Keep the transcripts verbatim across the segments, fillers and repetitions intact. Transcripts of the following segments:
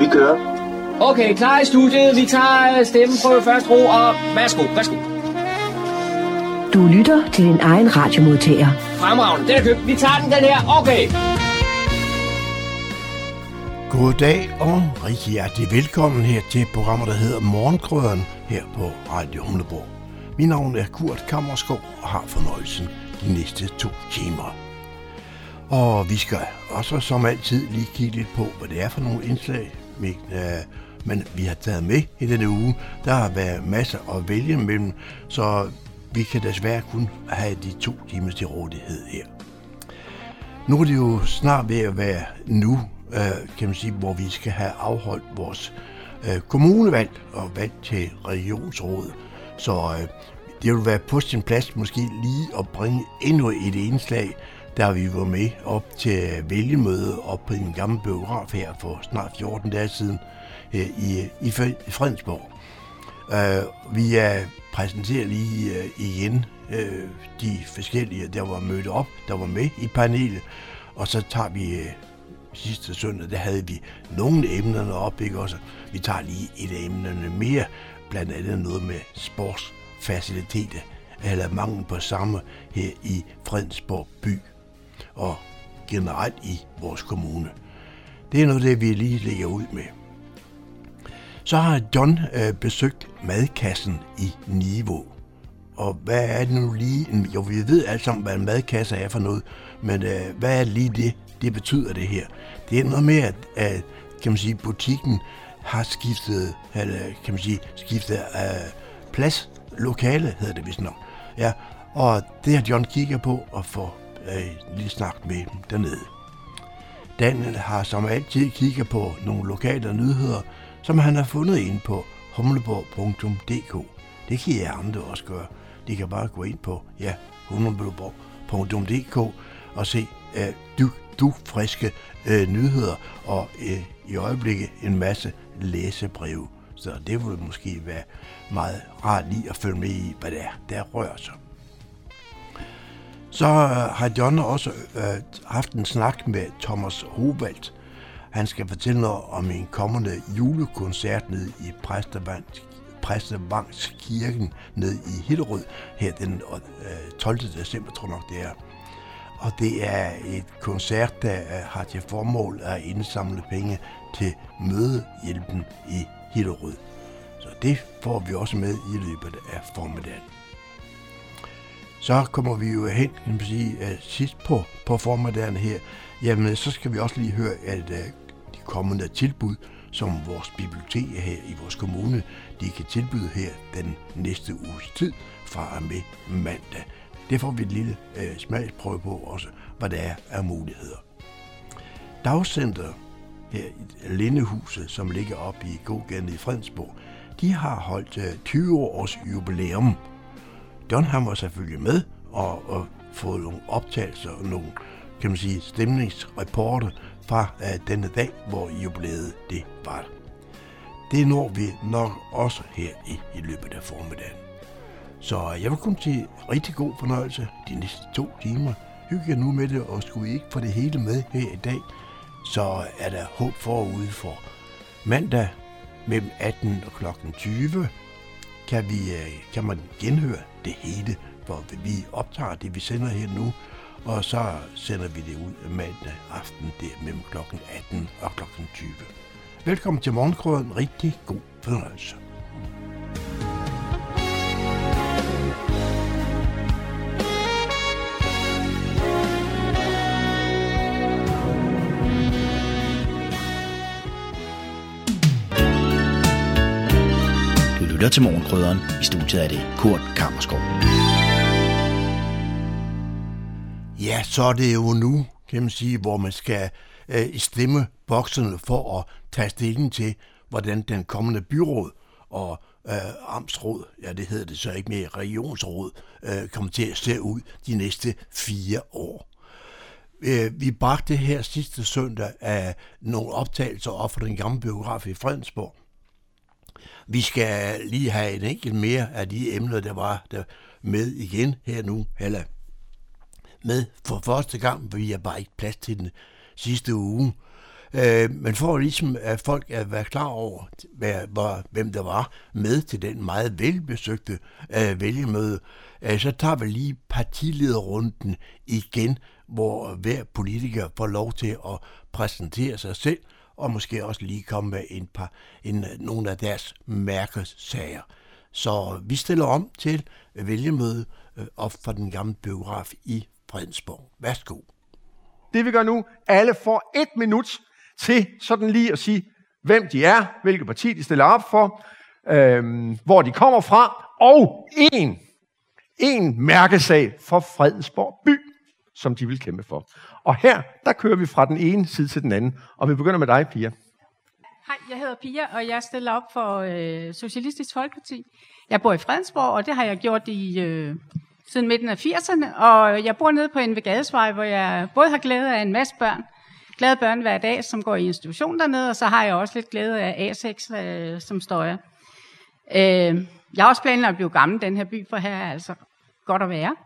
Vi kører. Okay, klar i studiet. Vi tager stemmen på første ro, og værsgo, værsgo. Du lytter til din egen radiomodtager. Fremragende, den er købt. Vi tager den, den her. Okay. Goddag og rigtig hjertelig velkommen her til programmet, der hedder Morgenkrøderen her på Radio Hundeborg. Mit navn er Kurt Kammerskov og har fornøjelsen de næste to timer. Og vi skal også som altid lige kigge lidt på, hvad det er for nogle indslag, men, øh, men vi har taget med i denne uge. Der har været masser at vælge mellem, så vi kan desværre kun have de to timer til rådighed her. Nu er det jo snart ved at være nu, øh, kan man sige, hvor vi skal have afholdt vores øh, kommunevalg og valg til regionsrådet. Så øh, det vil være på sin plads måske lige at bringe endnu et indslag, der vi var med op til vælgemødet op på den gamle biograf her for snart fjorten dage siden øh, i, i Fredensborg. Uh, vi er præsenterer lige uh, igen uh, de forskellige, der var mødt op, der var med i panelet, og så tager vi uh, sidste søndag, der havde vi nogle emnerne op, ikke også? Vi tager lige et af emnerne mere, blandt andet noget med sportsfaciliteter, eller mangel på samme her i Fredensborg by og generelt i vores kommune. Det er noget, det vi lige lægger ud med. Så har John øh, besøgt madkassen i Niveau. Og hvad er det nu lige? Jo, vi ved alt sammen, hvad en madkasse er for noget, men øh, hvad er det lige det? Det betyder det her. Det er noget med, at, at kan man sige, butikken har skiftet, eller, kan man sige, skiftet øh, plads. Lokale hedder det vist nok. Ja, og det har John kigget på og får øh, lige snakket med dem dernede. Daniel har som altid kigget på nogle lokale nyheder, som han har fundet ind på humleborg punktum d k. Det kan I andre også gøre. De kan bare gå ind på ja, humleborg punktum d k og se øh, du, du friske øh, nyheder og øh, i øjeblikket en masse læsebreve. Så det ville måske være meget rart lige at følge med i, hvad det er, der rører sig. Så øh, har John også øh, haft en snak med Thomas Hohwald. Han skal fortælle noget om en kommende julekoncert nede i Præstervangskirken nede i Hillerød her den tolvte december, tror jeg nok det er. Og det er et koncert, der har til formål at indsamle penge til Mødrehjælpen i Hillerød. Så det får vi også med i løbet af formiddagen. Så kommer vi jo hen, kan man sige, sidst på, på formiddagen her. Jamen, så skal vi også lige høre, at uh, de kommende tilbud, som vores bibliotek her i vores kommune, de kan tilbyde her den næste uges tid fra og med mandag. Det får vi et lille uh, smagsprøve på også, hvad der er af muligheder. Dagcenteret her i Lindehuset, som ligger oppe i Godgæden i Fredensborg, de har holdt uh, tyve års jubilæum. John han var selvfølgelig med og, og fået nogle optagelser og nogle, kan man sige, stemningsrapporter fra uh, denne dag, hvor jubilæet det var. Det når vi nok også her i, i løbet af formiddagen. Så jeg vil kun sige rigtig god fornøjelse de næste to timer. Hygge jer nu med det, og skulle I ikke få det hele med her i dag, så er der håb forude for mandag mellem atten og klokken tyve. Kan, vi, kan man genhøre det hele, hvor vi optager det, vi sender her nu, og så sender vi det ud mandag aften der mellem klokken atten og klokken tyve. Velkommen til Morgenkrøden. Rigtig god fornøjelse. Du lytter til Morgenkrøden. I studiet er det Kurt Kammerskov. Ja, så er det jo nu, kan man sige, hvor man skal øh, stemme bokserne for at tage stilling til, hvordan den kommende byråd og øh, amtsråd, ja det hedder det så ikke mere, regionsråd, øh, kommer til at se ud de næste fire år. Øh, vi bragte her sidste søndag af nogle optagelser op fra den gamle biograf i Fredensborg. Vi skal lige have en enkelt mere af de emner, der var der med igen her nu, eller med for første gang, fordi jeg bare ikke plads til den sidste uge. Øh, men for ligesom at folk at være klar over, hvad, hvor, hvem der var med til den meget velbesøgte øh, vælgermøde, øh, så tager vi lige partilederrunden igen, hvor hver politiker får lov til at præsentere sig selv, og måske også lige komme med en par, en, nogle af deres mærkesager. Så vi stiller om til vælgermøde øh, op fra den gamle biograf i Fredensborg. Værsgo. Det vi gør nu, alle får et minut til sådan lige at sige, hvem de er, hvilket parti de stiller op for, øh, hvor de kommer fra, og en, en mærkesag for Fredensborg by, som de vil kæmpe for. Og her, der kører vi fra den ene side til den anden, og vi begynder med dig, Pia. Hej, jeg hedder Pia, og jeg stiller op for øh, Socialistisk Folkeparti. Jeg bor i Fredensborg, og det har jeg gjort i... Øh siden midten af firserne, og jeg bor nede på Enve Gadesvej, hvor jeg både har glæde af en masse børn, glade børn hver dag, som går i institution dernede, og så har jeg også lidt glæde af A seks, øh, som støjer. Øh, jeg har også planer at blive gammel, den her by, for her er altså godt at være.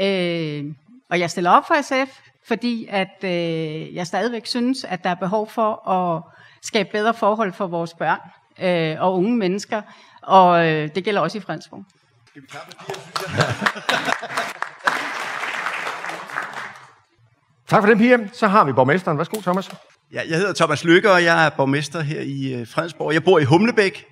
Øh, og jeg stiller op for S F, fordi at, øh, jeg stadigvæk synes, at der er behov for at skabe bedre forhold for vores børn øh, og unge mennesker, og øh, det gælder også i Fredensborg. Tak for den, Pia. Så har vi borgmesteren. Værsgo, Thomas. Ja, jeg hedder Thomas Lykke, og jeg er borgmester her i Fredensborg. Jeg bor i Humlebæk,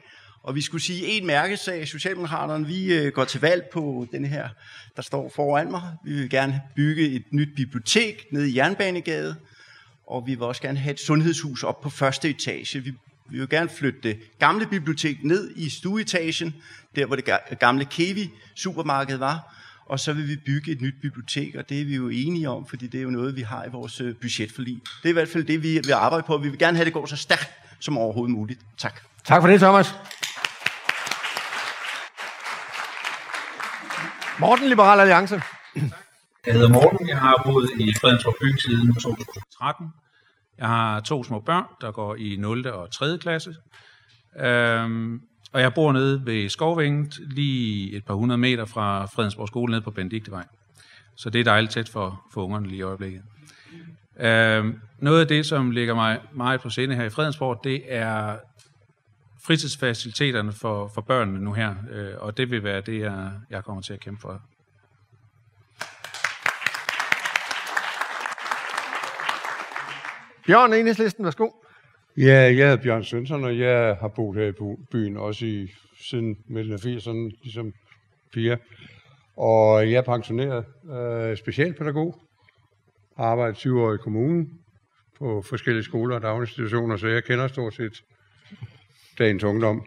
og vi skulle sige en mærkesag. Socialdemokraterne, vi går til valg på den her, der står foran mig. Vi vil gerne bygge et nyt bibliotek nede i Jernbanegade, og vi vil også gerne have et sundhedshus op på første etage. Vi Vi vil gerne flytte det gamle bibliotek ned i stueetagen, der hvor det gamle Kiwi-supermarked var, og så vil vi bygge et nyt bibliotek, og det er vi jo enige om, fordi det er jo noget, vi har i vores budgetforlig. Det er i hvert fald det, vi vil arbejde på, og vi vil gerne have det går så stærkt som overhovedet muligt. Tak. Tak for det, Thomas. Morten, Liberal Alliance. Jeg hedder Morten, jeg har boet i Fredensborg by siden to tusind tretten. Jeg har to små børn, der går i nul og tredje klasse, øhm, og jeg bor nede ved Skovvænget, lige et par hundrede meter fra Fredensborg Skole nede på Benedictevej. Så det er dejligt tæt for, for ungerne lige i øjeblikket. Øhm, noget af det, som ligger mig meget på scene her i Fredensborg, det er fritidsfaciliteterne for, for børnene nu her, øh, og det vil være det, jeg, jeg kommer til at kæmpe for. Bjørn, Enhedslisten, værsgo. Ja, jeg er Bjørn Sønsen, og jeg har boet her i byen også i, siden midten af firserne, ligesom Pia. Og jeg er pensioneret øh, specialpædagog, har arbejdet tyve år i kommunen på forskellige skoler og daginstitutioner, så jeg kender stort set dagens ungdom.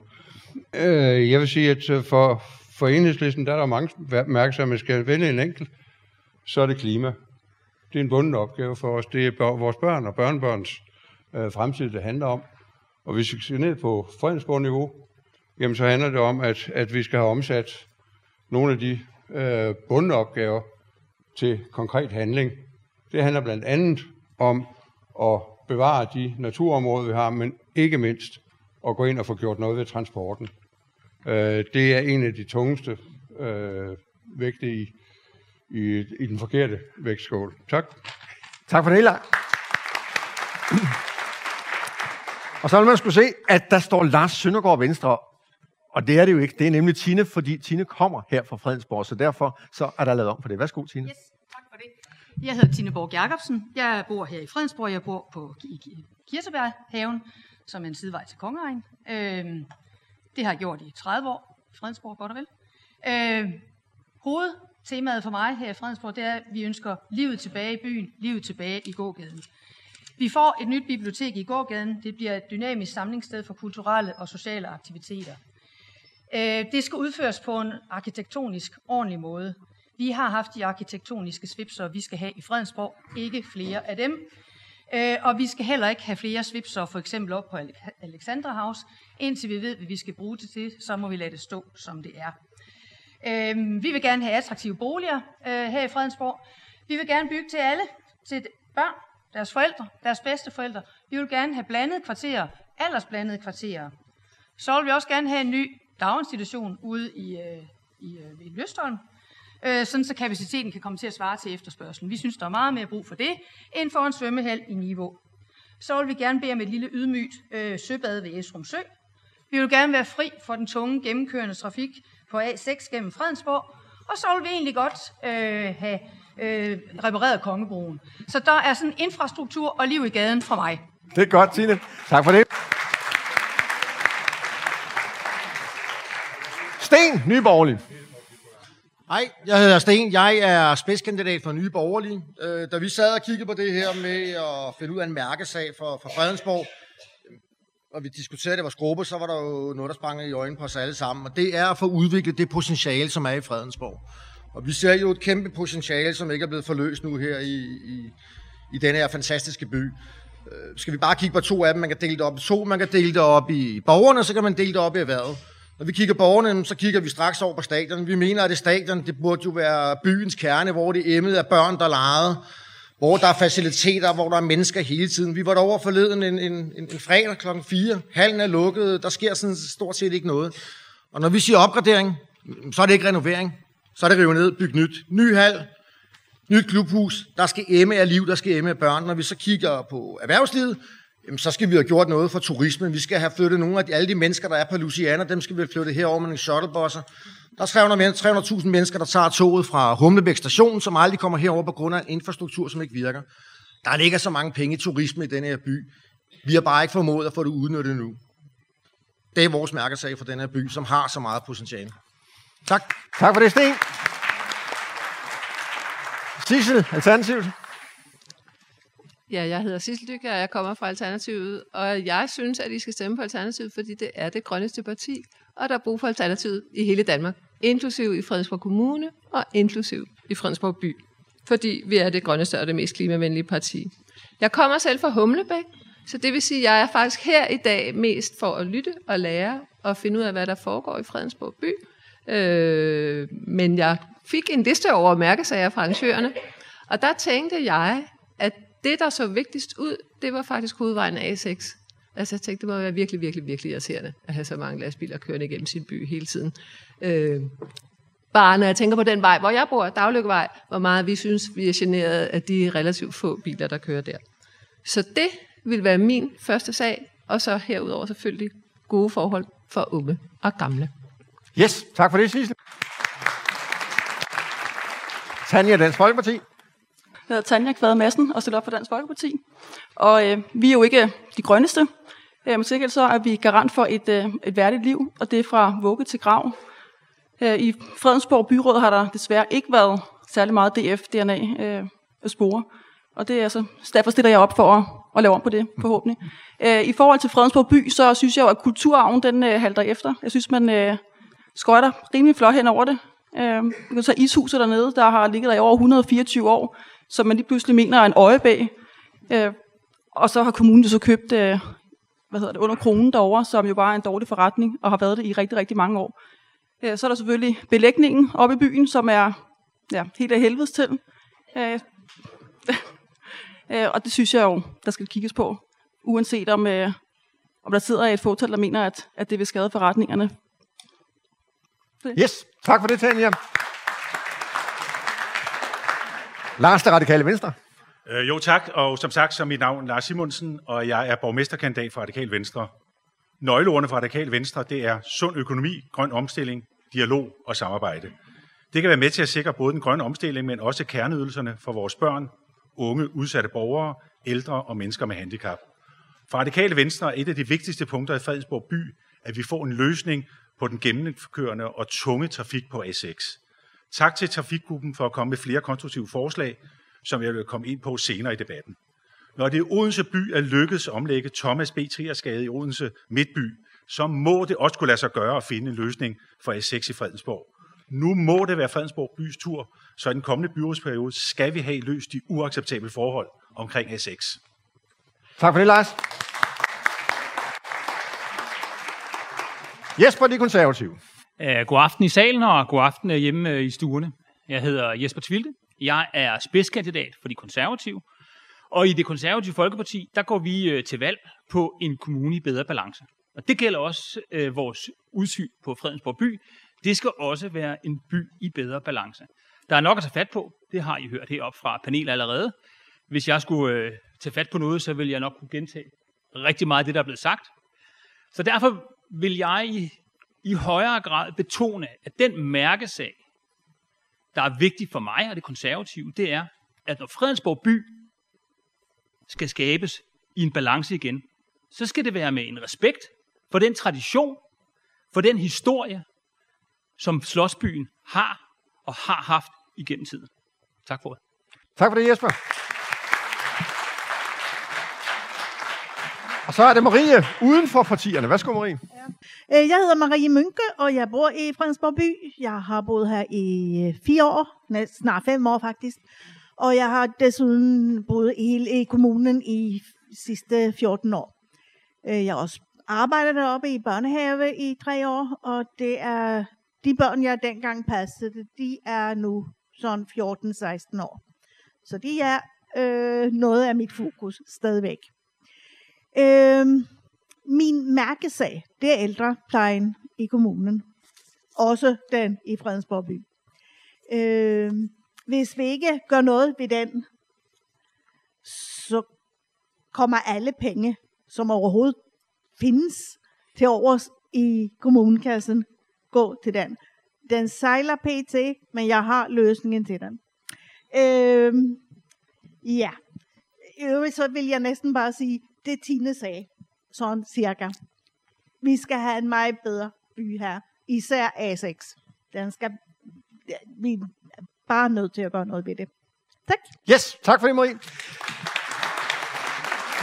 Øh, jeg vil sige, at for, for Enhedslisten, der er der mange mærkesager, at man skal vende en enkelt, så er det klima. Det er en bunden opgave for os. Det er vores børn og børnebørns øh, fremtid, det handler om. Og hvis vi skal ned på Fredensborg-niveau, jamen så handler det om, at, at vi skal have omsat nogle af de øh, bundne opgaver til konkret handling. Det handler blandt andet om at bevare de naturområder, vi har, men ikke mindst at gå ind og få gjort noget ved transporten. Øh, det er en af de tungeste øh, vægte i I, i den forkerte vægtskål. Tak. Tak for det, Lars. Og så vil man skulle se, at der står Lars Søndergaard Venstre, og det er det jo ikke. Det er nemlig Tine, fordi Tine kommer her fra Fredensborg, så derfor så er der lavet om på det. Værsgo, Tine. Yes, tak for det. Jeg hedder Tine Borg Jacobsen. Jeg bor her i Fredensborg. Jeg bor på Kirsebærhaven, som er en sidevej til Kongeregn. Øhm, det har jeg gjort i tredive år. Fredensborg, godt og vel. Øhm, hoved Temaet for mig her i Fredensborg, det er, at vi ønsker livet tilbage i byen, livet tilbage i gågaden. Vi får et nyt bibliotek i gågaden. Det bliver et dynamisk samlingssted for kulturelle og sociale aktiviteter. Det skal udføres på en arkitektonisk ordentlig måde. Vi har haft de arkitektoniske svipser, vi skal have i Fredensborg. Ikke flere af dem. Og vi skal heller ikke have flere svipser, for eksempel op på Alexandra House. Indtil vi ved, hvad vi skal bruge det til, så må vi lade det stå, som det er. Øhm, vi vil gerne have attraktive boliger øh, her i Fredensborg. Vi vil gerne bygge til alle, til børn, deres forældre, deres bedsteforældre. Vi vil gerne have blandede kvarterer, aldersblandede kvarterer. Så vil vi også gerne have en ny daginstitution ude i, øh, i, øh, i Løstholm, øh, sådan så kapaciteten kan komme til at svare til efterspørgselen. Vi synes, der er meget mere brug for det, end for en svømmehal i Niveau. så vil vi gerne bede om et lille ydmygt øh, søbad ved Esrum Sø. Vi vil gerne være fri for den tunge gennemkørende trafik på A seks gennem Fredensborg, og så vil vi egentlig godt øh, have øh, repareret Kongebroen. Så der er sådan infrastruktur og liv i gaden fra mig. Det er godt, Tine. Tak for det. Sten, Nye Borgerlige. Hej, jeg hedder Sten. Jeg er spidskandidat for Nye Borgerlige. Øh, da vi sad og kiggede på det her med at finde ud af en mærkesag for, for Fredensborg, og vi diskuterede det i vores gruppe, så var der jo noget, der sprang i øjnene på os alle sammen. Og det er at få udviklet det potentiale, som er i Fredensborg. Og vi ser jo et kæmpe potentiale, som ikke er blevet forløst nu her i, i, i denne her fantastiske by. Skal vi bare kigge på to af dem? Man kan dele det op i to, man kan dele det op i borgerne, og så kan man dele det op i erhvervet. Når vi kigger borgerne, så kigger vi straks over på stadion. Vi mener, at det stadion, det burde jo være byens kerne, hvor det er emmet af børn, der legede, hvor der er faciliteter, hvor der er mennesker hele tiden. Vi var derovre forleden en, en, en, en fredag klokken fire. Hallen er lukket, der sker sådan stort set ikke noget. Og når vi siger opgradering, så er det ikke renovering. Så er det rive ned, bygge nyt. Ny hal, nyt klubhus, der skal emme af liv, der skal emme af børn. Når vi så kigger på erhvervslivet, så skal vi have gjort noget for turismen. Vi skal have flyttet nogle af de, alle de mennesker, der er på Luciana, dem skal vi have flyttet herover med nogle shuttlebusser. Der er tre hundrede tusind mennesker, der tager toget fra Humlebæk station, som aldrig kommer herover på grund af infrastruktur, som ikke virker. Der ligger så mange penge i turisme i denne her by. Vi har bare ikke formået at få det udnyttet nu. Det er vores mærkesag for denne her by, som har så meget potentiale. Tak. Tak for det, Sten. Sissel, Alternativet. Ja, jeg hedder Sissel Dyk, og jeg kommer fra Alternativet, og jeg synes, at I skal stemme på Alternativet, fordi det er det grønneste parti, og der er brug for Alternativet i hele Danmark, inklusiv i Fredensborg Kommune og inklusiv i Fredensborg By, fordi vi er det grønneste og det mest klimavenlige parti. Jeg kommer selv fra Humlebæk, så det vil sige, at jeg er faktisk her i dag mest for at lytte og lære og finde ud af, hvad der foregår i Fredensborg By, øh, men jeg fik en liste over mærkesager fra arrangørerne, og der tænkte jeg, at det, der så vigtigst ud, det var faktisk hovedvejen A seks. Altså jeg tænkte, det må være virkelig, virkelig, virkelig irriterende at have så mange lastbiler kørende igennem sin by hele tiden. Øh, bare når jeg tænker på den vej, hvor jeg bor, Daglykkevej, hvor meget vi synes, vi er generet af de relativt få biler, der kører der. Så det vil være min første sag, og så herudover selvfølgelig gode forhold for unge og gamle. Yes, tak for det, Sissel. Tanja, Dansk Folkeparti. Jeg hedder Tanja Kvade Madsen og stiller op for Dansk Folkeparti. Og øh, vi er jo ikke de grønneste, øh, men sikkert så er vi garant for et, øh, et værdigt liv, og det er fra vugge til grav. Øh, I Fredensborg Byråd har der desværre ikke været særlig meget D F D N A øh, at spore, og det er altså, derfor stiller jeg op for at, at lave om på det, forhåbentlig. Øh, I forhold til Fredensborg By, så synes jeg jo, at kulturarven den øh, halter efter. Jeg synes, man øh, skøjter rimelig flot hen over det. Øh, man kan så ishuset dernede, der har ligget der i over et hundrede og fireogtyve år, som man lige pludselig mener er en øjebæg. Øh, og så har kommunen jo så købt øh, hvad hedder det, under kronen derovre, som jo bare er en dårlig forretning, og har været det i rigtig, rigtig mange år. Øh, så er der selvfølgelig belægningen oppe i byen, som er ja, helt af helvedes til. Øh, øh, og det synes jeg jo, der skal kigges på, uanset om, øh, om der sidder et fåtal, der mener, at, at det vil skade forretningerne. Det. Yes, tak for det, Tanja. Lars, det Radikale Venstre. Øh, jo tak, og som sagt, så er mit navn Lars Simonsen, og jeg er borgmesterkandidat for Radikale Venstre. Nøgleordene for Radikale Venstre, det er sund økonomi, grøn omstilling, dialog og samarbejde. Det kan være med til at sikre både den grønne omstilling, men også kerneydelserne for vores børn, unge, udsatte borgere, ældre og mennesker med handicap. For Radikale Venstre er et af de vigtigste punkter i Fredensborg By, at vi får en løsning på den gennemkørende og tunge trafik på A seks. Tak til trafikgruppen for at komme med flere konstruktive forslag, som jeg vil komme ind på senere i debatten. Når det i Odense by er lykkedes at omlægge Thomas B. Triersgade i Odense Midtby, så må det også kunne lade sig gøre at finde en løsning for A seks i Fredensborg. Nu må det være Fredensborg bys tur, så i den kommende byrådsperiode skal vi have løst de uacceptable forhold omkring A seks. Tak for det, Lars. Jesper, De Konservative. God aften i salen, og god aften hjemme i stuerne. Jeg hedder Jesper Tvilde. Jeg er spidskandidat for De Konservative. Og i Det Konservative Folkeparti, der går vi til valg på en kommune i bedre balance. Og det gælder også øh, vores udsyn på Fredensborg By. Det skal også være en by i bedre balance. Der er nok at tage fat på. Det har I hørt heroppe fra panelet allerede. Hvis jeg skulle øh, tage fat på noget, så vil jeg nok kunne gentage rigtig meget af det, der er blevet sagt. Så derfor vil jeg i, i højere grad betone, at den mærkesag, der er vigtig for mig og det konservative, det er, at når Fredensborg by skal skabes i en balance igen, så skal det være med en respekt for den tradition, for den historie, som Slotsbyen har og har haft igennem tiden. Tak for det. Tak for det, Jesper. Og så er det Marie, uden for partierne. Værsgo, Marie. Ja. Jeg hedder Marie Mønke, og jeg bor i Fredensborg by. Jeg har boet her i fire år, snart fem år faktisk. Og jeg har desuden boet i kommunen i sidste fjorten år. Jeg har også arbejdet deroppe i børnehave i tre år, og det er de børn, jeg dengang passede, de er nu sådan fjorten til seksten år. Så de er øh, noget af mit fokus stadigvæk. Øhm, min mærkesag, det er ældreplejen i kommunen. Også den i Fredensborg by. Øhm, hvis vi ikke gør noget ved den, så kommer alle penge, som overhovedet findes til overs i kommunekassen, gå til den. Den sejler pt, men jeg har løsningen til den. Øhm, ja. I øvrigt så vil jeg næsten bare sige, det Tine sagde, sådan cirka. Vi skal have en meget bedre by her, især A seks. Den skal, vi er bare nødt til at gøre noget ved det. Tak. Yes, tak for det, Marie.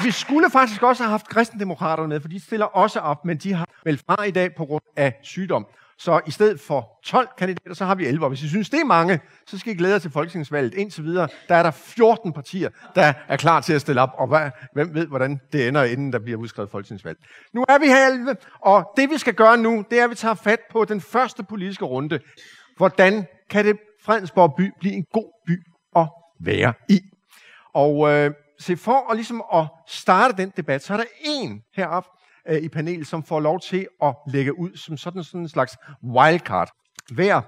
Vi skulle faktisk også have haft kristendemokrater med, for de stiller også op, men de har meldt fra i dag på grund af sygdom. Så i stedet for tolv kandidater, så har vi elleve. Hvis I synes, det er mange, så skal I glæde jer til folketingsvalget. Indtil videre, der er der fjorten partier, der er klar til at stille op. Og hvem ved, hvordan det ender, inden der bliver udskrevet folketingsvalg. Nu er vi halve, og det vi skal gøre nu, det er, at vi tager fat på den første politiske runde. Hvordan kan det Fredensborg by blive en god by at være i? Og øh, se for at, ligesom at starte den debat, så er der en heroppe i panel, som får lov til at lægge ud som sådan, sådan en slags wildcard. Hver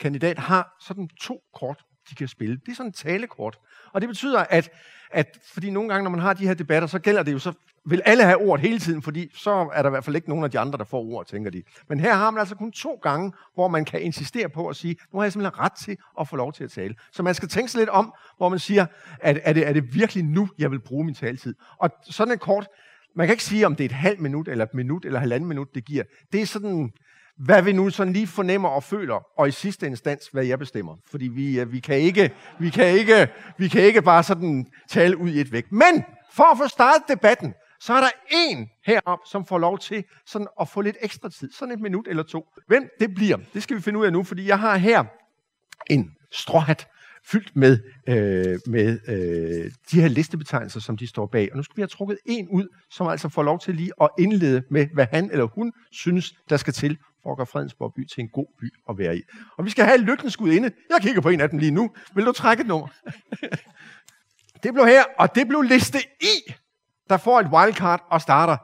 kandidat har sådan to kort, de kan spille. Det er sådan en talekort. Og det betyder, at, at fordi nogle gange, når man har de her debatter, så gælder det jo, så vil alle have ordet hele tiden, fordi så er der i hvert fald ikke nogen af de andre, der får ordet, tænker de. Men her har man altså kun to gange, hvor man kan insistere på at sige, nu har jeg simpelthen ret til at få lov til at tale. Så man skal tænke sig lidt om, hvor man siger, at er det, er det virkelig nu, jeg vil bruge min taletid? Og sådan en kort, man kan ikke sige, om det er et halvt minut, eller et minut, eller halvandet minut, det giver. Det er sådan, hvad vi nu sådan lige fornemmer og føler, og i sidste instans, hvad jeg bestemmer. Fordi vi, vi, kan, ikke, vi, kan, ikke, vi kan ikke bare sådan tale ud i et væk. Men for at få startet debatten, så er der en heroppe, som får lov til sådan at få lidt ekstra tid. Sådan et minut eller to. Hvem det bliver, det skal vi finde ud af nu, fordi jeg har her en stråhat fyldt med, øh, med øh, de her listebetegnelser, som de står bag. Og nu skal vi have trukket en ud, som altså får lov til lige at indlede med, hvad han eller hun synes, der skal til for at gøre Fredensborg by til en god by at være i. Og vi skal have lykken skudt inde. Jeg kigger på en af dem lige nu. Vil du trække et nummer? Det blev her, og det blev liste I, der får et wildcard og starter.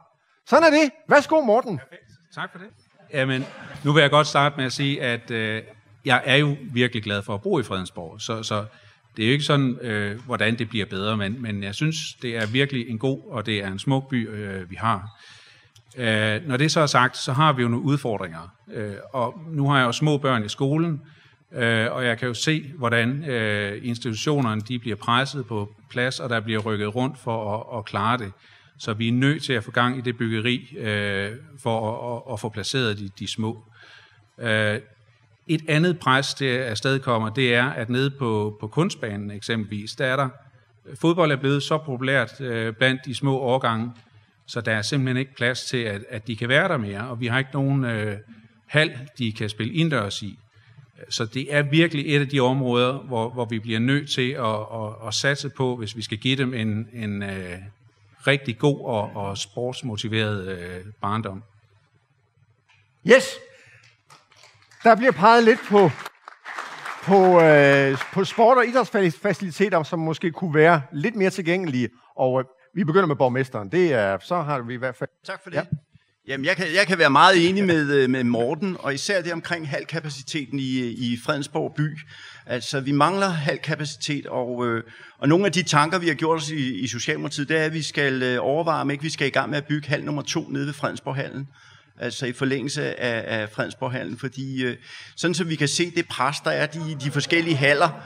Sådan er det. Værsgo, Morten. Perfekt. Tak for det. Jamen, nu vil jeg godt starte med at sige, at Øh jeg er jo virkelig glad for at bo i Fredensborg, så, så det er jo ikke sådan, øh, hvordan det bliver bedre, men, men jeg synes, det er virkelig en god, og det er en smuk by, øh, vi har. Øh, når det så er sagt, så har vi jo nogle udfordringer, øh, og nu har jeg jo små børn i skolen, øh, og jeg kan jo se, hvordan øh, institutionerne de bliver presset på plads, og der bliver rykket rundt for at, at klare det. Så vi er nødt til at få gang i det byggeri, øh, for at, at, at få placeret de, de små. Øh, Et andet pres, der afstedkommer, det er, at nede på, på kunstbanen eksempelvis, der er der, fodbold er blevet så populært øh, blandt de små årgange, så der er simpelthen ikke plads til, at, at de kan være der mere, og vi har ikke nogen øh, hal, de kan spille indendørs i. Så det er virkelig et af de områder, hvor, hvor vi bliver nødt til at, at, at satse på, hvis vi skal give dem en, en øh, rigtig god og, og sportsmotiveret øh, barndom. Yes! Der bliver peget lidt på, på, øh, på sport- og idrætsfaciliteter, som måske kunne være lidt mere tilgængelige. Og øh, vi begynder med borgmesteren. Det er, så har vi i hvert fald. Tak for det. Ja. Jamen, jeg kan, jeg kan være meget enig med, med Morten, og især det omkring halvkapaciteten i, i Fredensborg by. Altså, vi mangler halvkapacitet, og, øh, og nogle af de tanker, vi har gjort os i, i Socialdemokratiet, det er, at vi skal øh, overveje, om ikke vi skal i gang med at bygge hal nummer to nede ved Fredensborghallen. Altså i forlængelse af, af Fredensborghallen, fordi øh, sådan så vi kan se det pres, der er de, de forskellige haller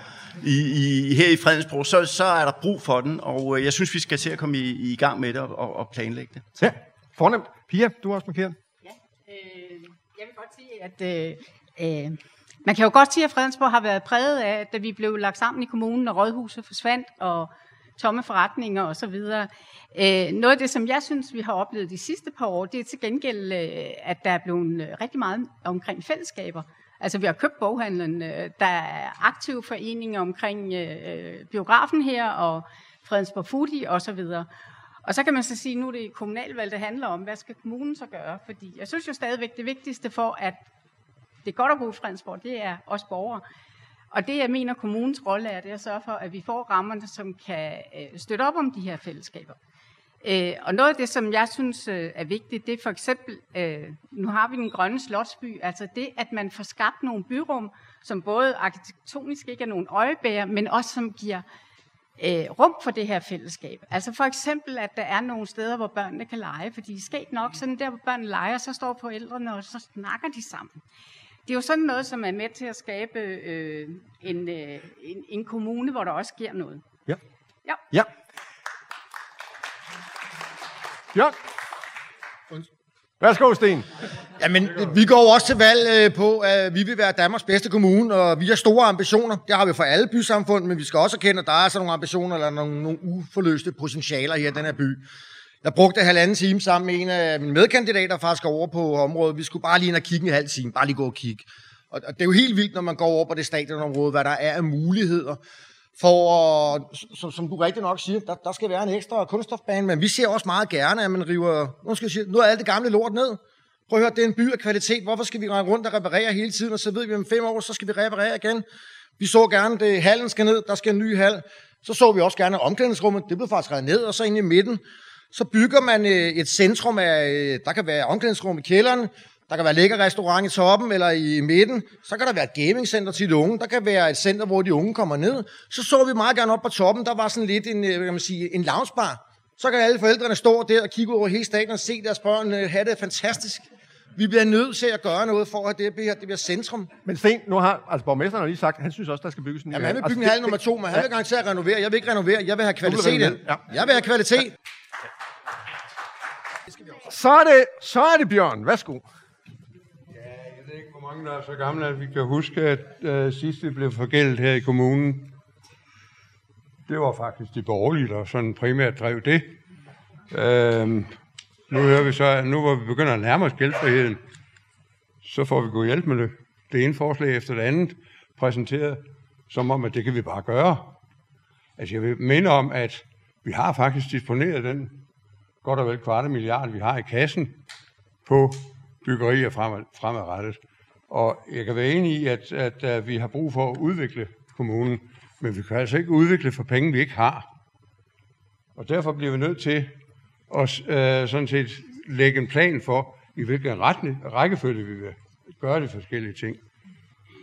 i, i, her i Fredensborg, så, så er der brug for den, og øh, jeg synes, vi skal til at komme i, i gang med det og, og planlægge det. Ja, fornemt. Pia, du har også markeret. Ja, øh, jeg vil godt sige, at øh, øh, man kan jo godt sige, at Fredensborg har været præget af, da vi blev lagt sammen i kommunen, og rådhuset forsvandt, og tomme forretninger osv. Noget af det, som jeg synes, vi har oplevet de sidste par år, det er til gengæld, at der er blevet rigtig meget omkring fællesskaber. Altså, vi har købt boghandlen, der er aktive foreninger omkring biografen her, og Fredensborg Foodie osv. Og så kan man så sige, nu er det kommunalvalg, det handler om, hvad skal kommunen så gøre? Fordi jeg synes jo stadigvæk, det vigtigste for, at det er godt at bo i Fredensborg, det er os borgere. Og det, jeg mener, kommunens rolle er, det er at sørge for, at vi får rammerne, som kan støtte op om de her fællesskaber. Og noget af det, som jeg synes er vigtigt, det er for eksempel, nu har vi den grønne slotsby, altså det, at man får skabt nogle byrum, som både arkitektonisk ikke er nogle øjebæger, men også som giver rum for det her fællesskab. Altså for eksempel, at der er nogle steder, hvor børnene kan lege, fordi skægt nok, sådan der, hvor børnene leger, så står forældrene, og så snakker de sammen. Det er jo sådan noget, som er med til at skabe øh, en, øh, en, en kommune, hvor der også sker noget. Ja. Ja. Ja. Bjørn. Værsgo, Sten. Jamen, vi går også til valg på, at vi vil være Danmarks bedste kommune, og vi har store ambitioner. Det har vi for alle bysamfund, men vi skal også erkende, at der er sådan nogle ambitioner, eller nogle, nogle uforløste potentialer her i den her by. Jeg brugte halvanden time sammen med en af mine medkandidater faktisk over på området. Vi skulle bare lige ind og kigge en halv time, bare lige gå og kigge. Og det er jo helt vildt, når man går over på det stadionområde, hvad der er af muligheder. For, som, som du rigtig nok siger, der, der skal være en ekstra kunststofbane, men vi ser også meget gerne, at man river nu skal jeg sige, noget af alt det gamle lort ned. Prøv at høre, det er en by af kvalitet. Hvorfor skal vi rende rundt og reparere hele tiden, og så ved vi om fem år, så skal vi reparere igen. Vi så gerne, at hallen skal ned, der skal en ny hal. Så så vi også gerne, at omklædningsrummet, det blev faktisk revet ned, og så ind i midten. Så bygger man et centrum af, der kan være omklædningsrum i kælderen, der kan være lækker restaurant i toppen eller i midten, så kan der være et gamingcenter til de unge, der kan være et center, hvor de unge kommer ned. Så så vi meget gerne op på toppen, der var sådan lidt en, hvad kan man sige, en loungebar. Så kan alle forældrene stå der og kigge over hele staten og se deres børn have det fantastisk. Vi bliver nødt til at gøre noget for, at det bliver, det bliver centrum. Men Sten, nu har altså borgmesteren har lige sagt, at han synes også, der skal bygges en ny. Jamen, han vil bygge en halv nummer to, men han vil garantere at renovere. Jeg vil ikke renovere, jeg vil have kvalitet. Ja. Jeg vil have kvalitet. Så er, det, så er det Bjørn. Værsgo. Ja, jeg ved ikke, hvor mange der er så gamle, at vi kan huske, at øh, sidst vi blev forgældet her i kommunen, det var faktisk de borgerlige, der sådan primært drev det. Øh, nu hører vi så, at nu hvor vi begynder at nærme os gældfriheden, så får vi god hjælp med det. Det ene forslag efter det andet præsenteret, som om, at det kan vi bare gøre. Altså, jeg vil minde om, at vi har faktisk disponeret den godt og vel kvart af milliard, vi har i kassen på byggerier fremadrettet. Og jeg kan være enig i, at, at, at vi har brug for at udvikle kommunen, men vi kan altså ikke udvikle for penge, vi ikke har. Og derfor bliver vi nødt til at øh, sådan set lægge en plan for, i hvilken retning, rækkefølge vi vil gøre de forskellige ting.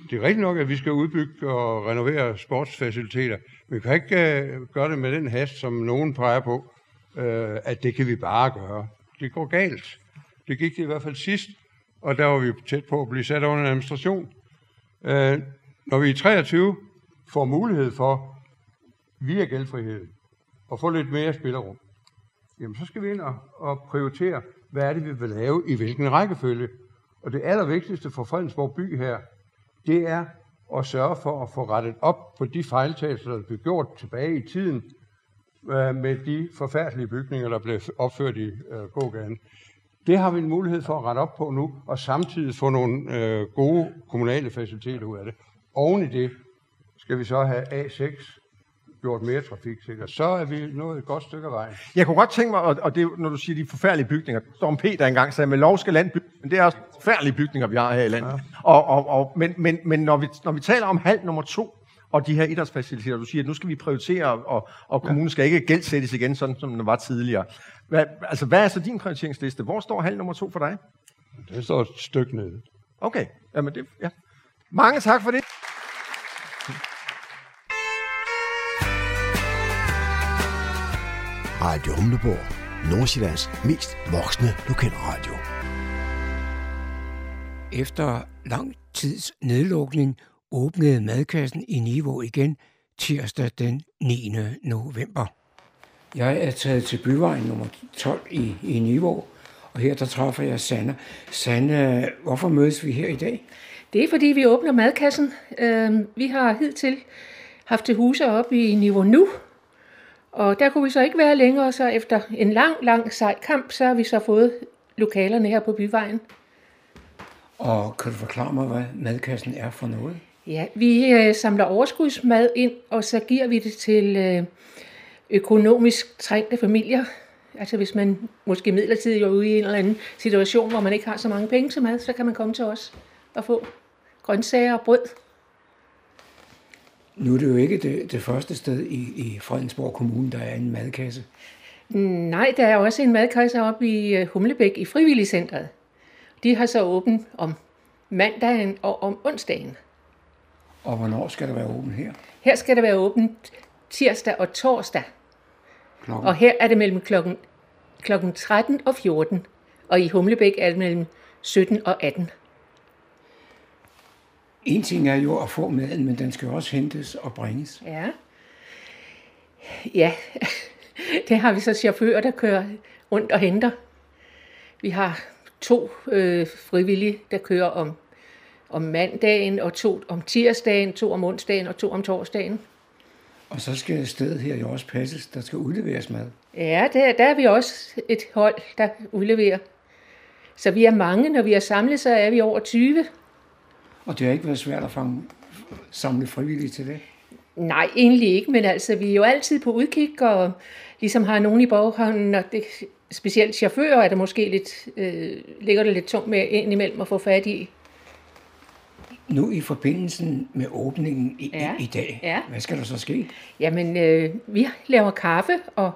Det er rigtigt nok, at vi skal udbygge og renovere sportsfaciliteter, men vi kan ikke øh, gøre det med den hast, som nogen peger på, at det kan vi bare gøre. Det går galt. Det gik det i hvert fald sidst, og der var vi tæt på at blive sat under en administration. Øh, når vi i treogtyve får mulighed for, via gældfriheden, at få lidt mere spillerum, jamen så skal vi ind og, og prioritere, hvad er det, vi vil lave, i hvilken rækkefølge. Og det allervigtigste for Fredensborg by her, det er at sørge for at få rettet op på de fejltagelser, der blev gjort tilbage i tiden, med de forfærdelige bygninger, der blev opført i øh, Godgæden. Det har vi en mulighed for at rette op på nu, og samtidig få nogle øh, gode kommunale faciliteter ud af det. Oven i det skal vi så have A seks gjort mere trafiksikker. Så er vi nået et godt stykke af vejen. Jeg kunne godt tænke mig, og det er, når du siger de forfærdelige bygninger, Storm P. der engang sagde, med lov skal land bygge, men det er også forfærdelige bygninger, vi har her i landet. Ja. Og, og, og, men men, men når, vi, når vi taler om halv nummer to, og de her idrætsfaciliteter. Du siger, at nu skal vi prioritere, og, og kommunen skal ikke gældsættes igen, sådan som den var tidligere. Hvad, altså, hvad er så din prioriteringsliste? Hvor står halv nummer to for dig? Det står et stykke nede. Okay, jamen det, ja. Mange tak for det. Radio Humleborg, Nordsjællands mest voksne lokalradio. Efter lang tids nedlukning åbnede madkassen i Niveau igen tirsdag den niende november. Jeg er taget til byvejen nummer tolv i, i Niveau, og her der træffer jeg Sanne. Sanne, hvorfor mødes vi her i dag? Det er, fordi vi åbner madkassen. Vi har hidtil haft til huse oppe i Niveau nu, og der kunne vi så ikke være længere, så efter en lang, lang sej kamp, så har vi så fået lokalerne her på byvejen. Og kan du forklare mig, hvad madkassen er for noget? Ja, vi øh, samler overskudsmad ind, og så giver vi det til øh, økonomisk trængte familier. Altså hvis man måske midlertidigt er ude i en eller anden situation, hvor man ikke har så mange penge til mad, så kan man komme til os og få grøntsager og brød. Nu er det jo ikke det, det første sted i, i Fredensborg Kommune, der er en madkasse. Nej, der er også en madkasse oppe i Humlebæk i Frivilligcentret. De har så åbent om mandagen og om onsdagen. Og hvornår skal der være åbent her? Her skal der være åbent tirsdag og torsdag. Klokken. Og her er det mellem klokken, klokken tretten og fjorten. Og i Humlebæk er det mellem sytten og atten. En ting er jo at få maden, men den skal også hentes og bringes. Ja, ja. Det har vi så chauffører, der kører rundt og henter. Vi har to øh, frivillige, der kører om, om mandagen, og to om tirsdagen, to om onsdagen og to om torsdagen. Og så skal stedet her jo også passes, der skal udleveres mad. Ja, der, der er vi også et hold, der udleverer. Så vi er mange, når vi er samlet, så er vi over tyve. Og det har ikke været svært at fange, samle frivillige til det? Nej, egentlig ikke, men altså, vi er jo altid på udkig, og ligesom har nogen i baghånden, og det, specielt chauffører er der måske lidt, øh, ligger det lidt tungt med indimellem at få fat i. Nu i forbindelsen med åbningen i, ja, i, i dag, ja. Hvad skal der så ske? Jamen, øh, vi laver kaffe og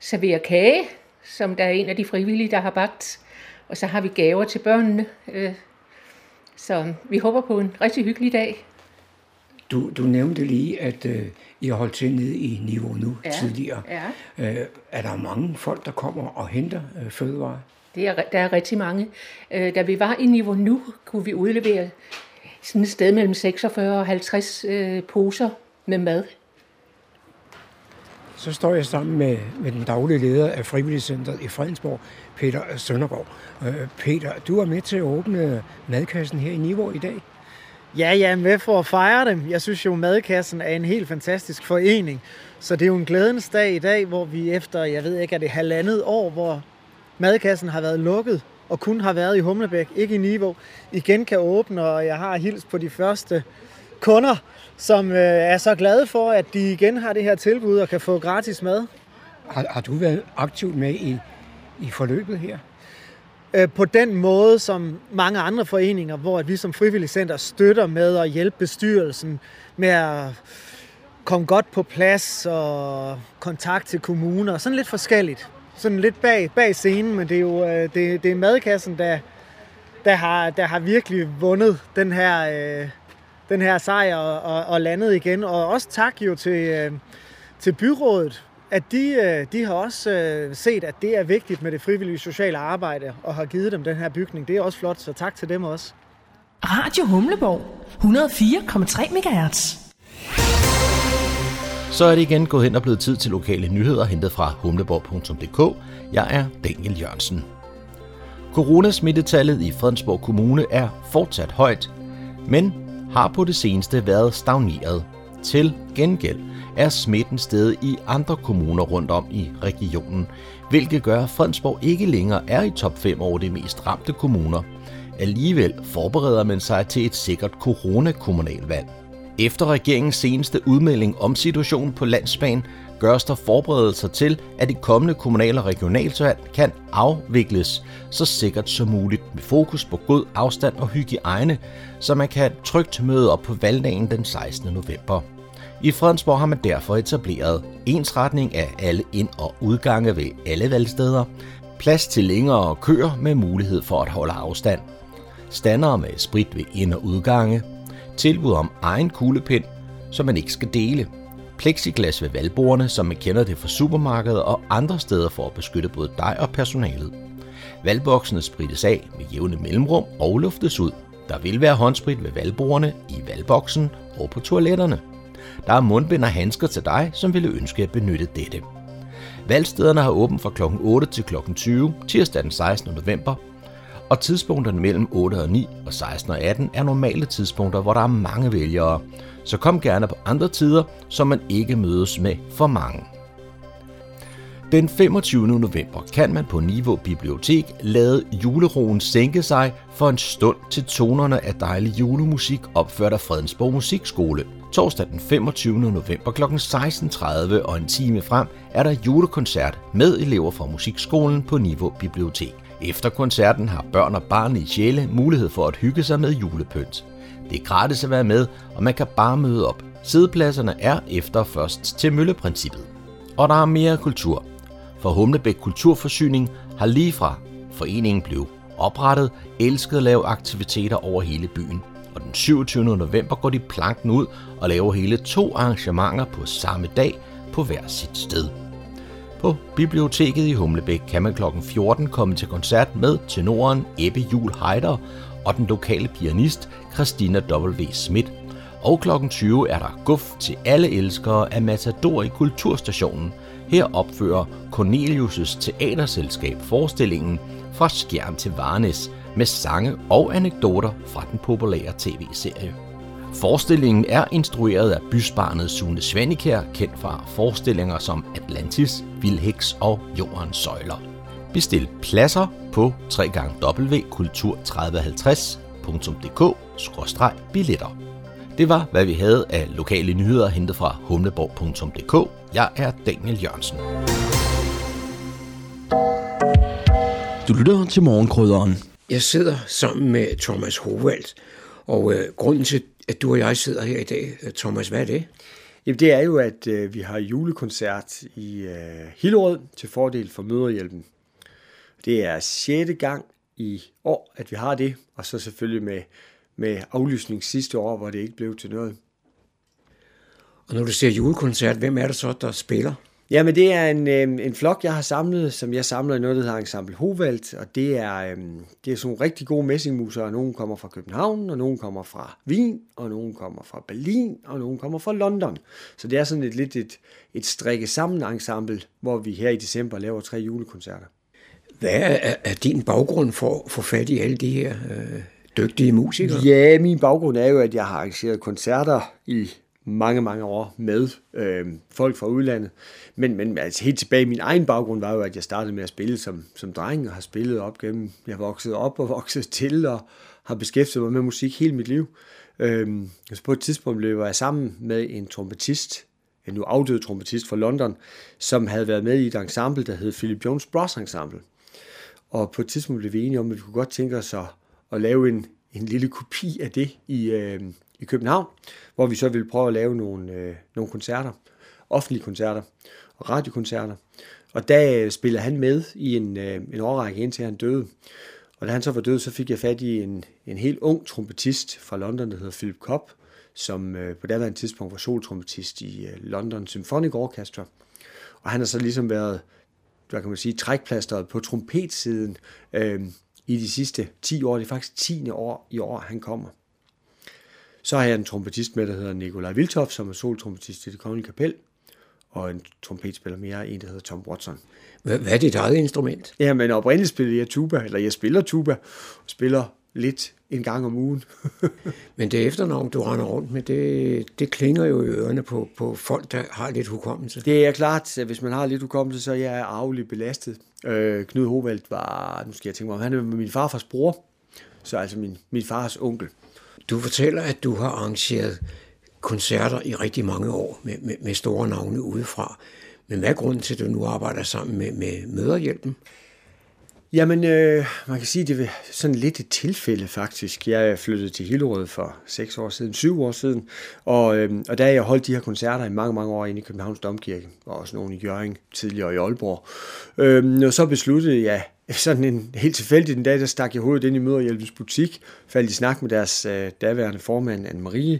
serverer kage, som der er en af de frivillige, der har bagt, og så har vi gaver til børnene. Øh, Så vi håber på en rigtig hyggelig dag. Du, du nævnte lige, at øh, I har holdt til nede i Niveau nu, ja, tidligere. Ja. Øh, er der mange folk, der kommer og henter øh, fødevarer? Det er, der er rigtig mange. Øh, da vi var i Niveau nu, kunne vi udlevere sådan et sted mellem seksogfyrre og halvtreds øh, poser med mad. Så står jeg sammen med, med den daglige leder af Frivilligcentret i Fredensborg, Peter Søndergaard. Øh, Peter, du er med til at åbne madkassen her i Niveau i dag. Ja, jeg er med for at fejre dem. Jeg synes jo, madkassen er en helt fantastisk forening. Så det er jo en glædens dag i dag, hvor vi efter, jeg ved ikke, er det halvandet år, hvor madkassen har været lukket og kun har været i Humlebæk, ikke i Niveau, igen kan åbne, og jeg har hils på de første kunder, som øh, er så glade for, at de igen har det her tilbud og kan få gratis mad. Har, har du været aktiv med i, i forløbet her? Øh, på den måde, som mange andre foreninger, hvor vi som frivilligcenter støtter med at hjælpe bestyrelsen med at komme godt på plads og kontakt til kommuner. Sådan lidt forskelligt. Sådan lidt bag, bag scenen, men det er jo øh, det, det er madkassen, der, der, har, der har virkelig vundet den her... Øh, den her sejr og, og landet igen. Og også tak jo til, øh, til byrådet, at de, øh, de har også øh, set, at det er vigtigt med det frivillige sociale arbejde, og har givet dem den her bygning. Det er også flot, så tak til dem også. Radio Humleborg, hundrede og fire komma tre megahertz. Så er det igen gået hen og blevet tid til lokale nyheder, hentet fra humleborg punktum d k. Jeg er Daniel Jørgensen. Coronasmittetallet i Fredensborg Kommune er fortsat højt, men har på det seneste været stagneret. Til gengæld er smitten steget i andre kommuner rundt om i regionen, hvilket gør, at Fredensborg ikke længere er i top fem over de mest ramte kommuner. Alligevel forbereder man sig til et sikkert coronakommunalvalg. Efter regeringens seneste udmelding om situationen på landsplan, gøres der forberedelser til, at det kommende kommunal- og regionalvalg kan afvikles så sikkert som muligt med fokus på god afstand og hygiejne, så man kan trygt møde op på valgdagen den sekstende november. I Fredensborg har man derfor etableret ensretning af alle ind- og udgange ved alle valgsteder, plads til længere køer med mulighed for at holde afstand, standere med sprit ved ind- og udgange, tilbud om egen kuglepind, som man ikke skal dele, plexiglas ved valgbordene, som man kender det fra supermarkedet og andre steder for at beskytte både dig og personalet. Valgboksene sprittes af med jævne mellemrum og luftes ud. Der vil være håndsprit ved valgbordene, i valgboksen og på toiletterne. Der er mundbind og handsker til dig, som ville ønske at benytte dette. Valgstederne har åbent fra klokken otte til klokken tyve tirsdag den sekstende november, og tidspunkterne mellem otte og ni og seksten og atten er normale tidspunkter, hvor der er mange vælgere. Så kom gerne på andre tider, så man ikke mødes med for mange. Den femogtyvende november kan man på Nivå Bibliotek lade juleroen sænke sig for en stund til tonerne af dejlig julemusik opført af Fredensborg Musikskole. Torsdag den femogtyvende november kl. seksten tredive og en time frem er der julekoncert med elever fra musikskolen på Niveau Bibliotek. Efter koncerten har børn og barn i sjæle mulighed for at hygge sig med julepynt. Det er gratis at være med, og man kan bare møde op. Sidepladserne er efter først til mølleprincippet. Og der er mere kultur. For Humlebæk Kulturforsyning har lige fra foreningen blev oprettet, elsket at lave aktiviteter over hele byen. Og den syvogtyvende november går de planken ud og laver hele to arrangementer på samme dag på hver sit sted. På biblioteket i Humlebæk kan man klokken fjorten komme til koncert med tenoren Ebbe Juhl Heider og den lokale pianist Christina W. Schmidt. Og klokken tyve er der guf til alle elskere af Matador i Kulturstationen. Her opfører Cornelius' teaterselskab forestillingen Fra Skjern til Varnes med sange og anekdoter fra den populære tv-serie. Forestillingen er instrueret af bysbarnet Sune Svanikær, kendt fra forestillinger som Atlantis, Vildheks og Jordens Søjler. Bestil pladser på w w w punktum kultur tredive halvtreds punktum d k bindestreg billetter. Det var, hvad vi havde af lokale nyheder hentet fra humleborg punktum d k. Jeg er Daniel Jørgensen. Du lytter til morgenkrydderen. Jeg sidder sammen med Thomas Hohwald, og øh, grunden til, at du og jeg sidder her i dag, Thomas, hvad er det? Jamen, det er jo, at øh, vi har julekoncert i øh, Hillerød til fordel for Mødrehjælpen. Det er sjette gang i år, at vi har det, og så selvfølgelig med, med aflysning sidste år, hvor det ikke blev til noget. Og når du siger julekoncert, hvem er det så, der spiller? Jamen, det er en, øh, en flok, jeg har samlet, som jeg samler i noget, der hedder Ensemble Hohwald, og det er, øh, det er sådan nogle rigtig gode messingmusere. Nogen kommer fra København, og nogen kommer fra Wien, og nogen kommer fra Berlin, og nogen kommer fra London. Så det er sådan et lidt et, et strikke sammen ensemble, hvor vi her i december laver tre julekoncerter. Hvad er, er din baggrund for at få fat i alle de her øh, dygtige musikere? Ja, min baggrund er jo, at jeg har arrangeret koncerter i mange, mange år med øh, folk fra udlandet. Men, men altså, helt tilbage i min egen baggrund var jo, at jeg startede med at spille som, som dreng, og har spillet op gennem, jeg voksede op og voksede til, og har beskæftiget mig med musik hele mit liv. Øh, så på et tidspunkt løber jeg sammen med en trompetist, en nu afdød trompetist fra London, som havde været med i et ensemble, der hed Philip Jones Bros Ensemble. Og på et tidspunkt blev vi enige om, at vi kunne godt tænke os at, at lave en, en lille kopi af det i øh, i København, hvor vi så ville prøve at lave nogle, øh, nogle koncerter, offentlige koncerter og radiokoncerter. Og der øh, spillede han med i en, øh, en årrække, indtil han døde. Og da han så var død, så fik jeg fat i en, en helt ung trompetist fra London, der hedder Philip Cobb, som øh, på daværende tidspunkt var soltrompetist i øh, London Symphonic Orchestra. Og han har så ligesom været, hvad kan man sige, trækplasteret på trompetsiden øh, i de sidste ti år. Det er faktisk tiende år i år, han kommer. Så har jeg en trompetist med, der hedder Nikolaj Viltoff, som er soltrompetist i Det Kongelige Kapel, og en trompetspiller mere, en der hedder Tom Watson. Hvad er dit eget instrument? Jamen, oprindeligt spiller jeg tuba, eller jeg spiller tuba, og spiller lidt en gang om ugen. Men det efternavn, du render rundt med, det, det klinger jo i ørerne på, på folk, der har lidt hukommelse. Det er klart, at hvis man har lidt hukommelse, så er jeg arveligt belastet. Øh, Knud Hohwald var, nu skal jeg tænke mig, han er min farfars bror, så altså min, min fars onkel. Du fortæller, at du har arrangeret koncerter i rigtig mange år med, med, med store navne udefra. Men hvad er grunden til, at du nu arbejder sammen med, med Mødrehjælpen? Jamen, øh, man kan sige, at det er sådan lidt et tilfælde faktisk. Jeg flyttede til Hillerød for seks år siden, syv år siden, og, øh, og der har jeg holdt de her koncerter i mange, mange år inde i Københavns Domkirke, og også nogle i Hjørring, tidligere i Aalborg. Øh, og så besluttede jeg, sådan en helt tilfældig den dag, der stak jeg hovedet ind i Mødrehjælpens butik, faldt i snak med deres øh, daværende formand, Anne-Marie,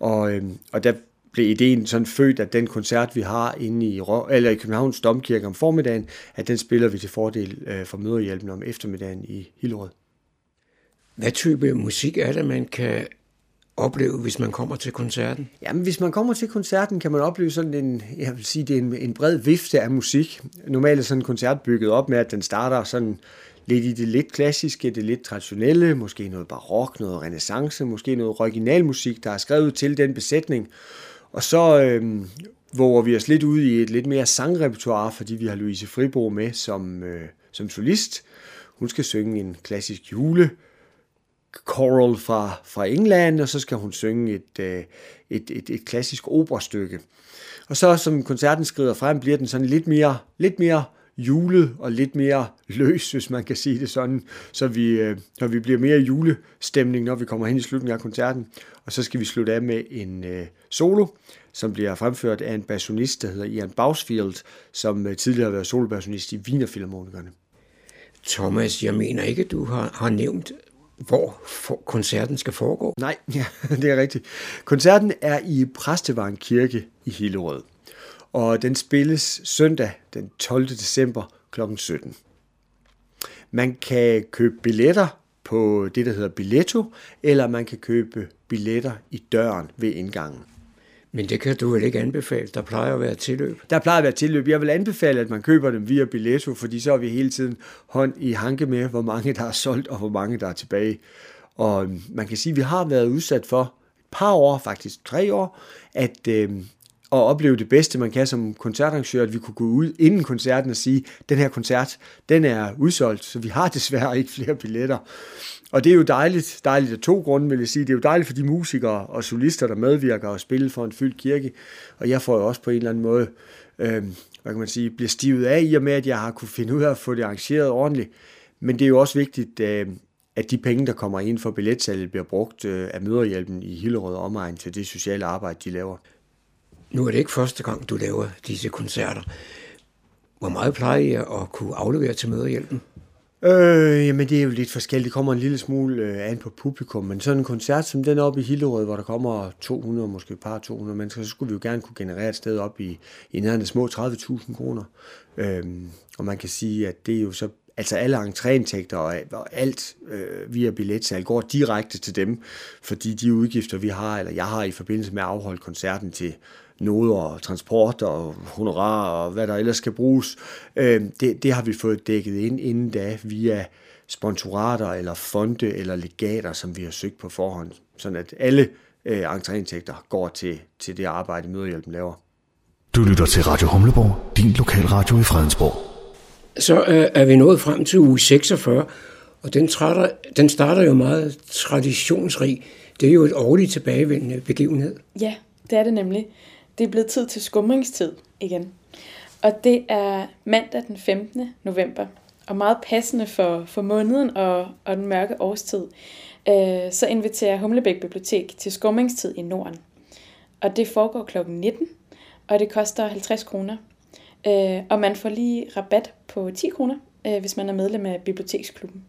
og, øh, og der blev ideen sådan født, at den koncert, vi har inde i, Rø- eller i Københavns Domkirke om formiddagen, at den spiller vi til fordel øh, for Mødrehjælpen om eftermiddagen i Hillerød. Hvad type musik er det, man kan opleve, hvis man kommer til koncerten? Jamen, hvis man kommer til koncerten, kan man opleve sådan en, jeg vil sige, det er en, en bred vifte af musik. Normalt er sådan en koncert bygget op med, at den starter sådan lidt i det lidt klassiske, det lidt traditionelle, måske noget barok, noget renæssance, måske noget originalmusik, der er skrevet til den besætning. Og så øh, våger vi os lidt ud i et lidt mere sangrepertoire, fordi vi har Louise Fribo med som, øh, som solist. Hun skal synge en klassisk jule. Choral fra, fra England, og så skal hun synge et, et, et, et klassisk operastykke. Og så, som koncerten skrider frem, bliver den sådan lidt mere, lidt mere julet og lidt mere løs, hvis man kan sige det sådan, så vi, når vi bliver mere julestemning, når vi kommer hen i slutningen af koncerten. Og så skal vi slutte af med en solo, som bliver fremført af en basunist, der hedder Ian Bausfield, som tidligere har været solobasunist i Wienerfilharmonikerne. Thomas, jeg mener ikke, du har, har nævnt hvor for- koncerten skal foregå? Nej, ja, det er rigtigt. Koncerten er i Præstervangskirken i Hillerød, og den spilles søndag den tolvte december klokken sytten. Man kan købe billetter på det, der hedder Billetto, eller man kan købe billetter i døren ved indgangen. Men det kan du vel ikke anbefale? Der plejer at være tilløb. Der plejer at være tilløb. Jeg vil anbefale, at man køber dem via Billetto, fordi så har vi hele tiden hånd i hanke med, hvor mange der er solgt, og hvor mange der er tilbage. Og man kan sige, at vi har været udsat for et par år, faktisk tre år, at, øh, at opleve det bedste, man kan som koncertarrangør, at vi kunne gå ud inden koncerten og sige, at den her koncert, den er udsolgt, så vi har desværre ikke flere billetter. Og det er jo dejligt, dejligt af to grunde, vil jeg sige. Det er jo dejligt for de musikere og solister, der medvirker og spiller for en fyldt kirke. Og jeg får jo også på en eller anden måde, øh, hvad kan man sige, bliver stivet af i og med, at jeg har kunne finde ud af at få det arrangeret ordentligt. Men det er jo også vigtigt, øh, at de penge, der kommer ind for billetsalget, bliver brugt øh, af Mødrehjælpen i Hillerød og omegn til det sociale arbejde, de laver. Nu er det ikke første gang, du laver disse koncerter. Hvor meget plejer I at kunne aflevere til Mødrehjælpen? Øh, jamen det er jo lidt forskelligt. Det kommer en lille smule øh, an på publikum, men sådan en koncert som den oppe i Hillerød, hvor der kommer to hundrede, måske et par to hundrede mennesker, så skulle vi jo gerne kunne generere et sted op i, i nærheden af små tredive tusind kroner. Øh, og man kan sige, at det er jo så, altså alle entréindtægter og, og alt øh, via billetsalg går direkte til dem, fordi de udgifter vi har, eller jeg har i forbindelse med at afholde koncerten til noget og transport og honorar og hvad der ellers skal bruges, øh, det, det har vi fået dækket ind inden da via sponsorater eller fonde eller legater, som vi har søgt på forhånd, sådan at alle øh, entréindtægter går til, til det arbejde, Mødrehjælpen laver. Du lytter til Radio Humleborg, din lokalradio i Fredensborg. Så øh, er vi nået frem til uge seksogfyrre, og den, trætter, den starter jo meget traditionsrig. Det er jo et årligt tilbagevendende begivenhed. Ja, det er det nemlig. Det er blevet tid til skumringstid igen. Og det er mandag den femtende november. Og meget passende for, for måneden og, og den mørke årstid, øh, så inviterer Humlebæk Bibliotek til skumringstid i Norden. Og det foregår klokken nitten, og det koster halvtreds kroner. Øh, og man får lige rabat på ti kroner, øh, hvis man er medlem af biblioteksklubben.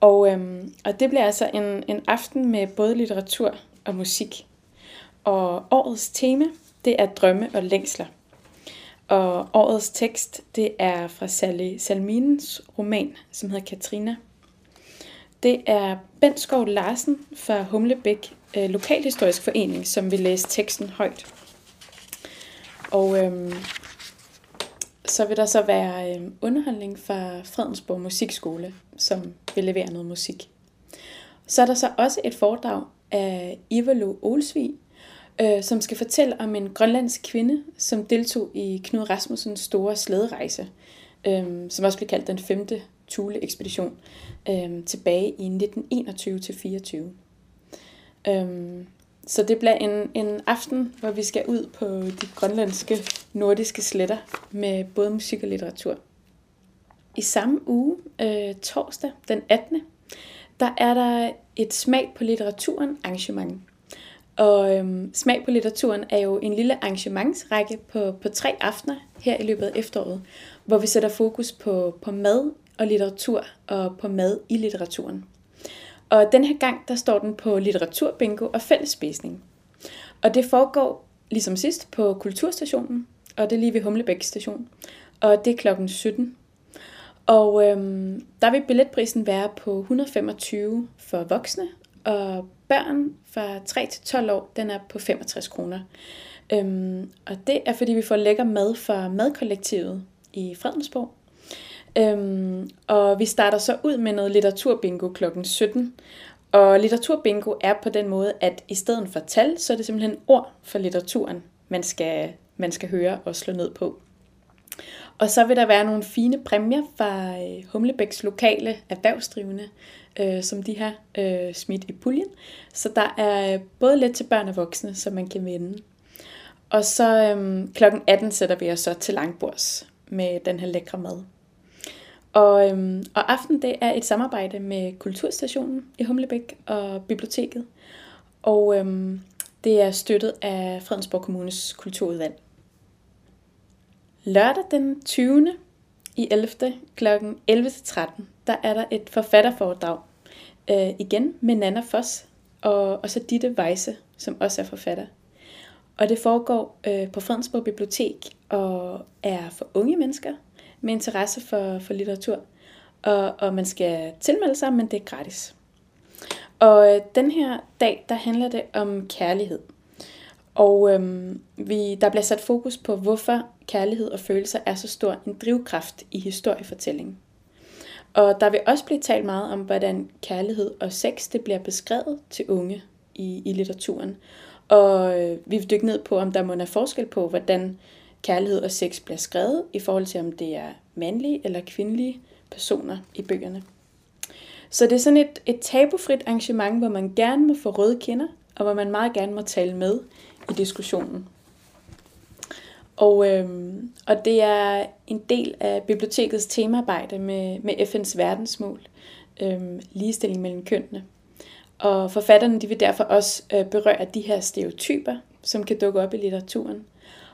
Og, øh, og det bliver altså en, en aften med både litteratur og musik. Og årets tema, det er drømme og længsler. Og årets tekst, det er fra Sally Salminens roman, som hedder Katrina. Det er Benskov Larsen fra Humlebæk øh, Lokalhistorisk Forening, som vil læse teksten højt. Og øhm, så vil der så være øh, underholdning fra Fredensborg Musikskole, som vil levere noget musik. Så er der så også et foredrag af Ivalo Olsvig, Øh, som skal fortælle om en grønlandsk kvinde, som deltog i Knud Rasmussens store slæderejse, øh, som også blev kaldt den femte Thule-ekspedition, øh, tilbage i nitten enogtyve til fireogtyve. Øh, Så det bliver en, en aften, hvor vi skal ud på de grønlandske, nordiske sletter med både musik og litteratur. I samme uge, øh, torsdag den attende, der er der et Smag på litteraturen arrangement. Og øhm, Smag på litteraturen er jo en lille arrangementsrække på, på tre aftener her i løbet af efteråret, hvor vi sætter fokus på, på mad og litteratur og på mad i litteraturen. Og den her gang, der står den på litteraturbingo og fællesspisning. Og det foregår ligesom sidst på Kulturstationen, og det er lige ved Humlebæk station. Og det er klokken sytten. Og øhm, der vil billetprisen være på et hundrede og femogtyve for voksne, og børn fra tre til tolv år, den er på femogtres kroner. Øhm, og det er, fordi vi får lækker mad fra madkollektivet i Fredensborg. Øhm, og vi starter så ud med noget litteraturbingo klokken sytten. Og litteraturbingo er på den måde, at i stedet for tal, så er det simpelthen ord for litteraturen, man skal, man skal høre og slå ned på. Og så vil der være nogle fine præmier fra Humlebæks lokale erhvervsdrivende, øh, som de har øh, smidt i puljen. Så der er både lidt til børn og voksne, som man kan vinde. Og så øh, klokken atten sætter vi os så til langbords med den her lækre mad. Og, øh, og aften det er et samarbejde med Kulturstationen i Humlebæk og biblioteket. Og øh, det er støttet af Fredensborg Kommunes kulturudvalg. Lørdag den tyvende i ellevte klokken elleve til tretten, der er der et forfatterforedrag øh, igen med Nana Foss og, og så Ditte Weisse, som også er forfatter. Og det foregår øh, på Fredensborg Bibliotek og er for unge mennesker med interesse for, for litteratur. Og, og man skal tilmelde sig, men det er gratis. Og øh, den her dag, der handler det om kærlighed. Og øhm, vi, der bliver sat fokus på, hvorfor kærlighed og følelser er så stor en drivkraft i historiefortællingen. Og der vil også blive talt meget om, hvordan kærlighed og sex det bliver beskrevet til unge i, i litteraturen. Og øh, vi vil dykke ned på, om der må være forskel på, hvordan kærlighed og sex bliver skrevet, i forhold til om det er mandlige eller kvindelige personer i bøgerne. Så det er sådan et, et tabufrit arrangement, hvor man gerne må få røde kinder, og hvor man meget gerne må tale med i diskussionen. Og, øhm, og det er en del af bibliotekets temaarbejde med, med F N's verdensmål, øhm, ligestilling mellem kønnene. Og forfatterne de vil derfor også øh, berøre de her stereotyper, som kan dukke op i litteraturen,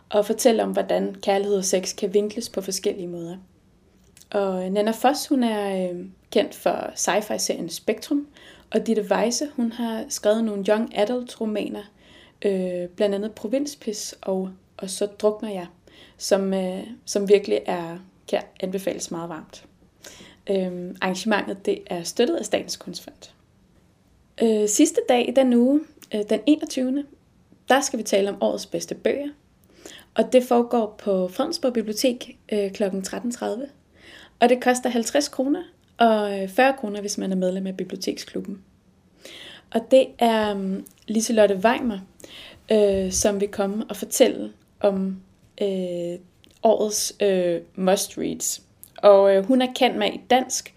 og fortælle om, hvordan kærlighed og sex kan vinkles på forskellige måder. Og Nana Foss hun er øh, kendt for sci-fi-serien Spektrum, og Ditte Weisse hun har skrevet nogle young adult romaner, Øh, blandt andet Provinspis og, og Så drukner jeg, som, øh, som virkelig er, kan anbefales meget varmt. Øh, arrangementet det er støttet af Statens Kunstfond. Øh, sidste dag i den uge, øh, den enogtyvende, der skal vi tale om årets bedste bøger. Og det foregår på Fredensborg Bibliotek øh, klokken tretten tredive. Og det koster halvtreds kroner og fyrre kroner, hvis man er medlem af biblioteksklubben. Og det er um, Liselotte Weimer, øh, som vil komme og fortælle om øh, årets øh, must-reads. Og øh, hun er kendt med i dansk,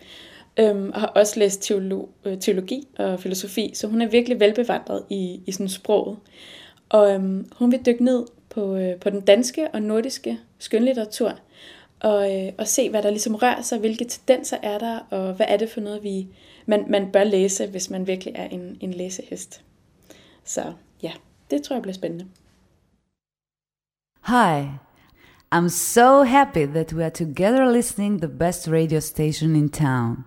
øh, og har også læst teolo- øh, teologi og filosofi, så hun er virkelig velbevandret i, i sådan sproget. Og øh, hun vil dykke ned på, øh, på den danske og nordiske skønlitteratur, og, øh, og se, hvad der ligesom rører sig, hvilke tendenser er der, og hvad er det for noget, vi... Man, man bør læse, hvis man virkelig er en, en læsehest. Så ja, det tror jeg bliver spændende. Hi, I'm so happy that we are together listening the best radio station in town.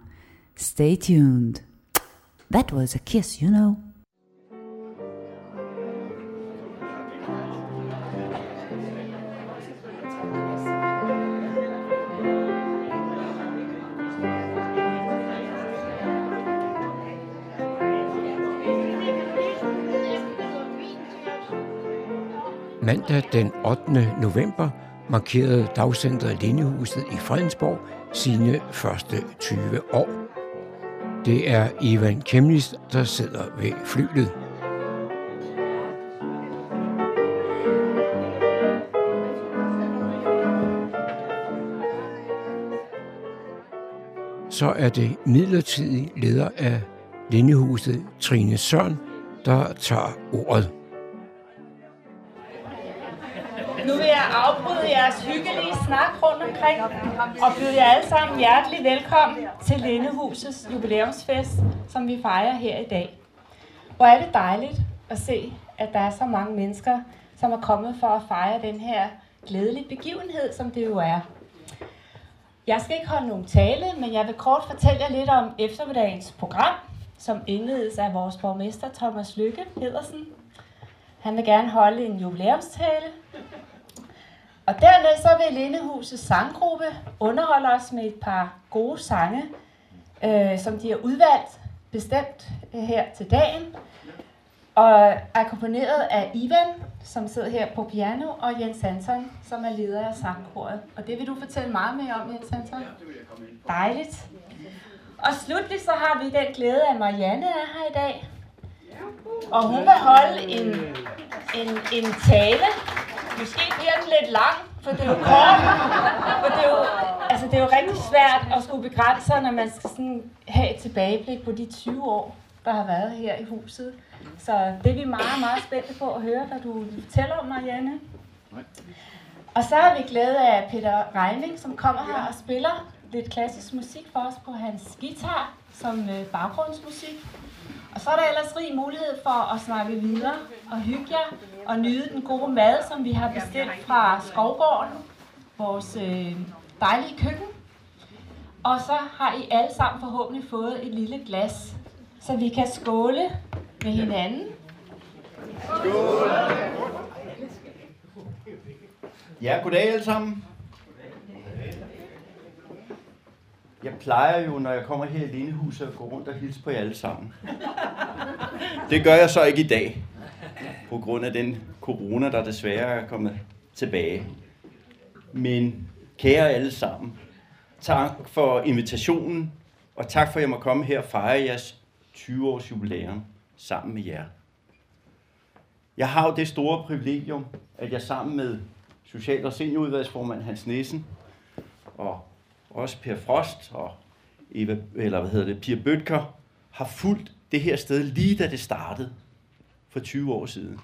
Stay tuned. That was a kiss, you know. Mandag den ottende november markerede dagcentret Lindehuset i Fredensborg sine første tyve år. Det er Ivan Kemnitz, der sidder ved flylet. Så er det midlertidig leder af Lindehuset, Trine Søren, der tager ordet. Nu vil jeg afbryde jeres hyggelige snak rundt omkring og byde jer alle sammen hjertelig velkommen til Lindehusets jubilæumsfest, som vi fejrer her i dag. Hvor er det dejligt at se, at der er så mange mennesker, som er kommet for at fejre den her glædelige begivenhed, som det jo er. Jeg skal ikke holde nogen tale, men jeg vil kort fortælle jer lidt om eftermiddagens program, som indledes af vores borgmester Thomas Lykke Pedersen. Han vil gerne holde en jubilæumstale. Og dernæst så vil Lindehusets sanggruppe underholde os med et par gode sange, øh, som de har udvalgt bestemt her til dagen. Og akkompagneret af Ivan, som sidder her på piano, og Jens Hansen, som er leder af sangkoret. Og det vil du fortælle meget mere om, Jens Hansen. Ja, det vil jeg komme ind på. Dejligt. Og slutlig så har vi den glæde, at Marianne er her i dag. Og hun vil holde en, en, en tale. Måske bliver den lidt lang, for det er jo kort. For det er jo, altså det er jo rigtig svært at skulle begrænse sig, når man skal sådan have et tilbageblik på de tyve år, der har været her i huset. Så det er vi meget, meget spændte på at høre, hvad du fortæller om, Marianne. Og så har vi glæde af Peter Reining, som kommer her og spiller lidt klassisk musik for os på hans guitar som baggrundsmusik. Og så er der ellers rig mulighed for at snakke videre og hygge jer og nyde den gode mad, som vi har bestilt fra Skovgården, vores dejlige køkken. Og så har I alle sammen forhåbentlig fået et lille glas, så vi kan skåle med hinanden. Skål! Ja, goddag alle sammen. Jeg plejer jo, når jeg kommer her i Lindehuset, at gå rundt og hilse på jer alle sammen. Det gør jeg så ikke i dag, på grund af den corona, der desværre er kommet tilbage. Men kære alle sammen, tak for invitationen, og tak for, at jeg må komme her og fejre jeres tyve års jubilæum sammen med jer. Jeg har jo det store privilegium, at jeg sammen med Social- og Seniorudvalgsformand Hans Nissen og også Per Frost og Eva, eller hvad hedder det, Pia Bøtker, har fulgt det her sted lige da det startede for tyve år siden.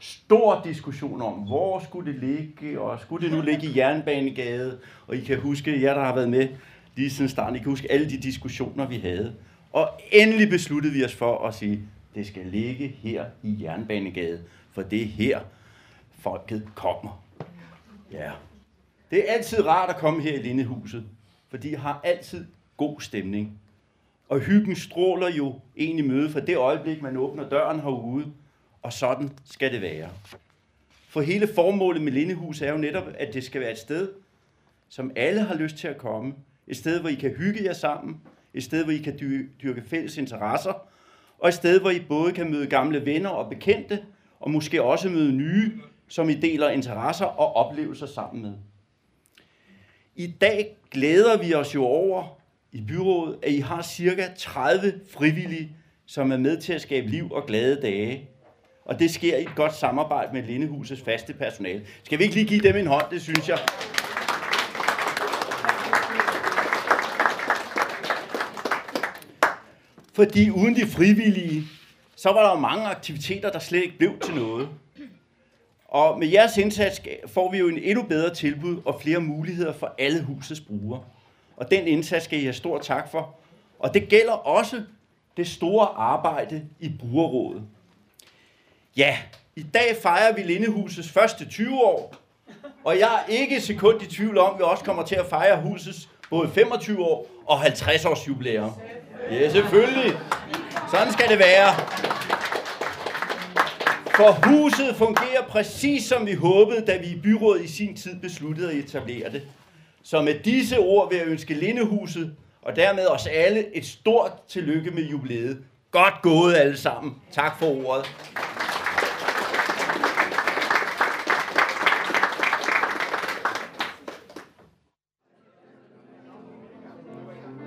Stor diskussion om, hvor skulle det ligge, og skulle det nu ligge i Jernbanegade, og I kan huske, jer der har været med lige siden starten, I kan huske alle de diskussioner, vi havde. Og endelig besluttede vi os for at sige, det skal ligge her i Jernbanegade, for det er her, folket kommer. Ja. Det er altid rart at komme her i Lindehuset, for de har altid god stemning. Og hyggen stråler jo ind i møde fra det øjeblik, man åbner døren herude, og sådan skal det være. For hele formålet med Lindehuset er jo netop, at det skal være et sted, som alle har lyst til at komme. Et sted, hvor I kan hygge jer sammen, et sted, hvor I kan dyrke fælles interesser, og et sted, hvor I både kan møde gamle venner og bekendte, og måske også møde nye, som I deler interesser og oplevelser sammen med. I dag glæder vi os jo over i byrådet, at I har ca. tredive frivillige, som er med til at skabe liv og glade dage. Og det sker i et godt samarbejde med Lindehusets faste personale. Skal vi ikke lige give dem en hånd, det synes jeg. Fordi uden de frivillige, så var der jo mange aktiviteter, der slet ikke blev til noget. Og med jeres indsats får vi jo en endnu bedre tilbud og flere muligheder for alle husets brugere. Og den indsats skal I have stor tak for. Og det gælder også det store arbejde i brugerrådet. Ja, i dag fejrer vi Lindehusets første tyve år. Og jeg er ikke et sekund i tvivl om, at vi også kommer til at fejre husets både femogtyve år og halvtreds års jubilæum. Ja, selvfølgelig. Sådan skal det være. For huset fungerer præcis som vi håbede, da vi i byrådet i sin tid besluttede at etablere det. Så med disse ord vil jeg ønske Lindehuset og dermed os alle et stort tillykke med jubilæet. Godt gået alle sammen. Tak for ordet.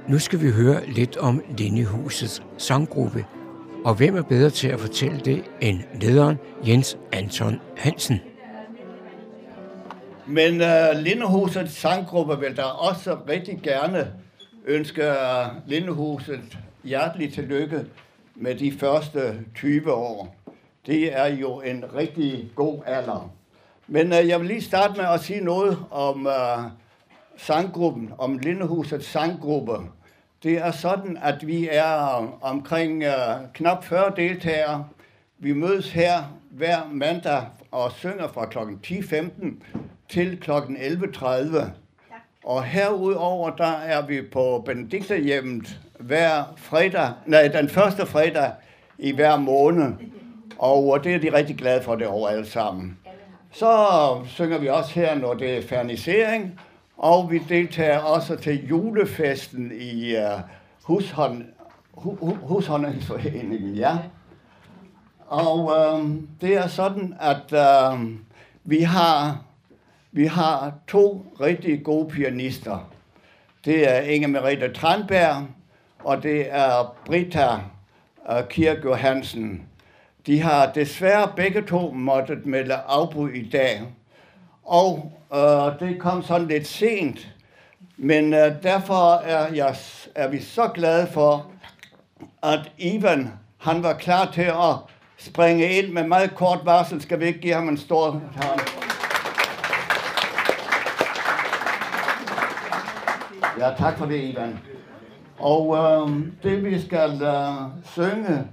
Nu skal vi høre lidt om Lindehusets sanggruppe. Og hvem er bedre til at fortælle det end lederen Jens Anton Hansen? Men uh, Lindehusets sanggruppe vil da også rigtig gerne ønske Lindehuset hjerteligt tillykke med de første tyve år. Det er jo en rigtig god alder. Men øh, jeg vil lige starte med at sige noget om øh, sanggruppen, om Lindehusets sanggruppe. Det er sådan, at vi er øh, omkring øh, knap fyrre deltagere. Vi mødes her hver mandag og synger fra klokken ti femten til klokken elleve tredive. Og herudover, der er vi på Benedikterhjemmet hver fredag, nej, den første fredag i hver måned. Og det er de rigtig glade for det år alle sammen. Så synger vi også her, når det er fernisering. Og vi deltager også til julefesten i uh, hushånd, hu, Hushåndensforeningen, ja. Og uh, det er sådan, at uh, vi har... Vi har to rigtig gode pianister. Det er Inge Merete Tranberg, og det er Britta Kirk Johansen. De har desværre begge to måttet melde afbud i dag. Og øh, det kom sådan lidt sent, men øh, derfor er, jeg, er vi så glade for, at Ivan, han var klar til at springe ind med meget kort varsel. Skal vi ikke give ham en stor hånd? Ja, tak for det, Ivan. Og øh, det, vi skal øh, synge,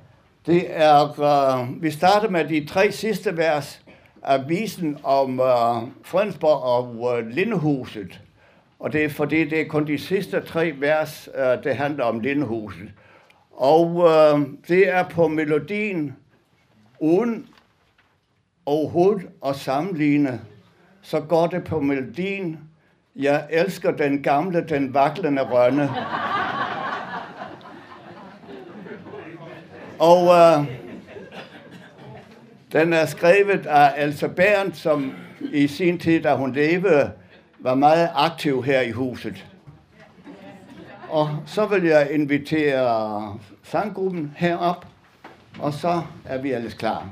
det er... Øh, vi starter med de tre sidste vers af visen om øh, Fredensborg og øh, Lindehuset. Og det er fordi, det er kun de sidste tre vers, øh, det handler om Lindehuset. Og øh, det er på melodien uden overhovedet at sammenligne. Så går det på melodien: jeg elsker den gamle, den vaklende rønne. Og øh, den er skrevet af Elsa Berndt, som i sin tid, da hun levede, var meget aktiv her i huset. Og så vil jeg invitere sanggruppen herop, og så er vi alle klar.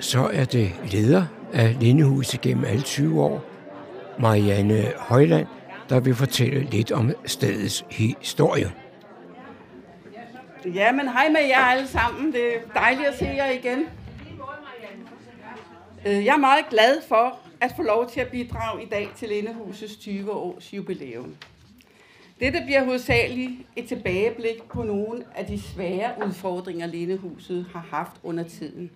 Så er det leder af Lindehuset gennem alle tyve år, Marianne Højland, der vil fortælle lidt om stedets historie. Ja, men hej med jer alle sammen. Det er dejligt at se jer igen. Jeg er meget glad for at få lov til at bidrage i dag til Lindehusets tyve års jubilæum. Dette bliver hovedsageligt et tilbageblik på nogle af de svære udfordringer, Lindehuset har haft under tiden.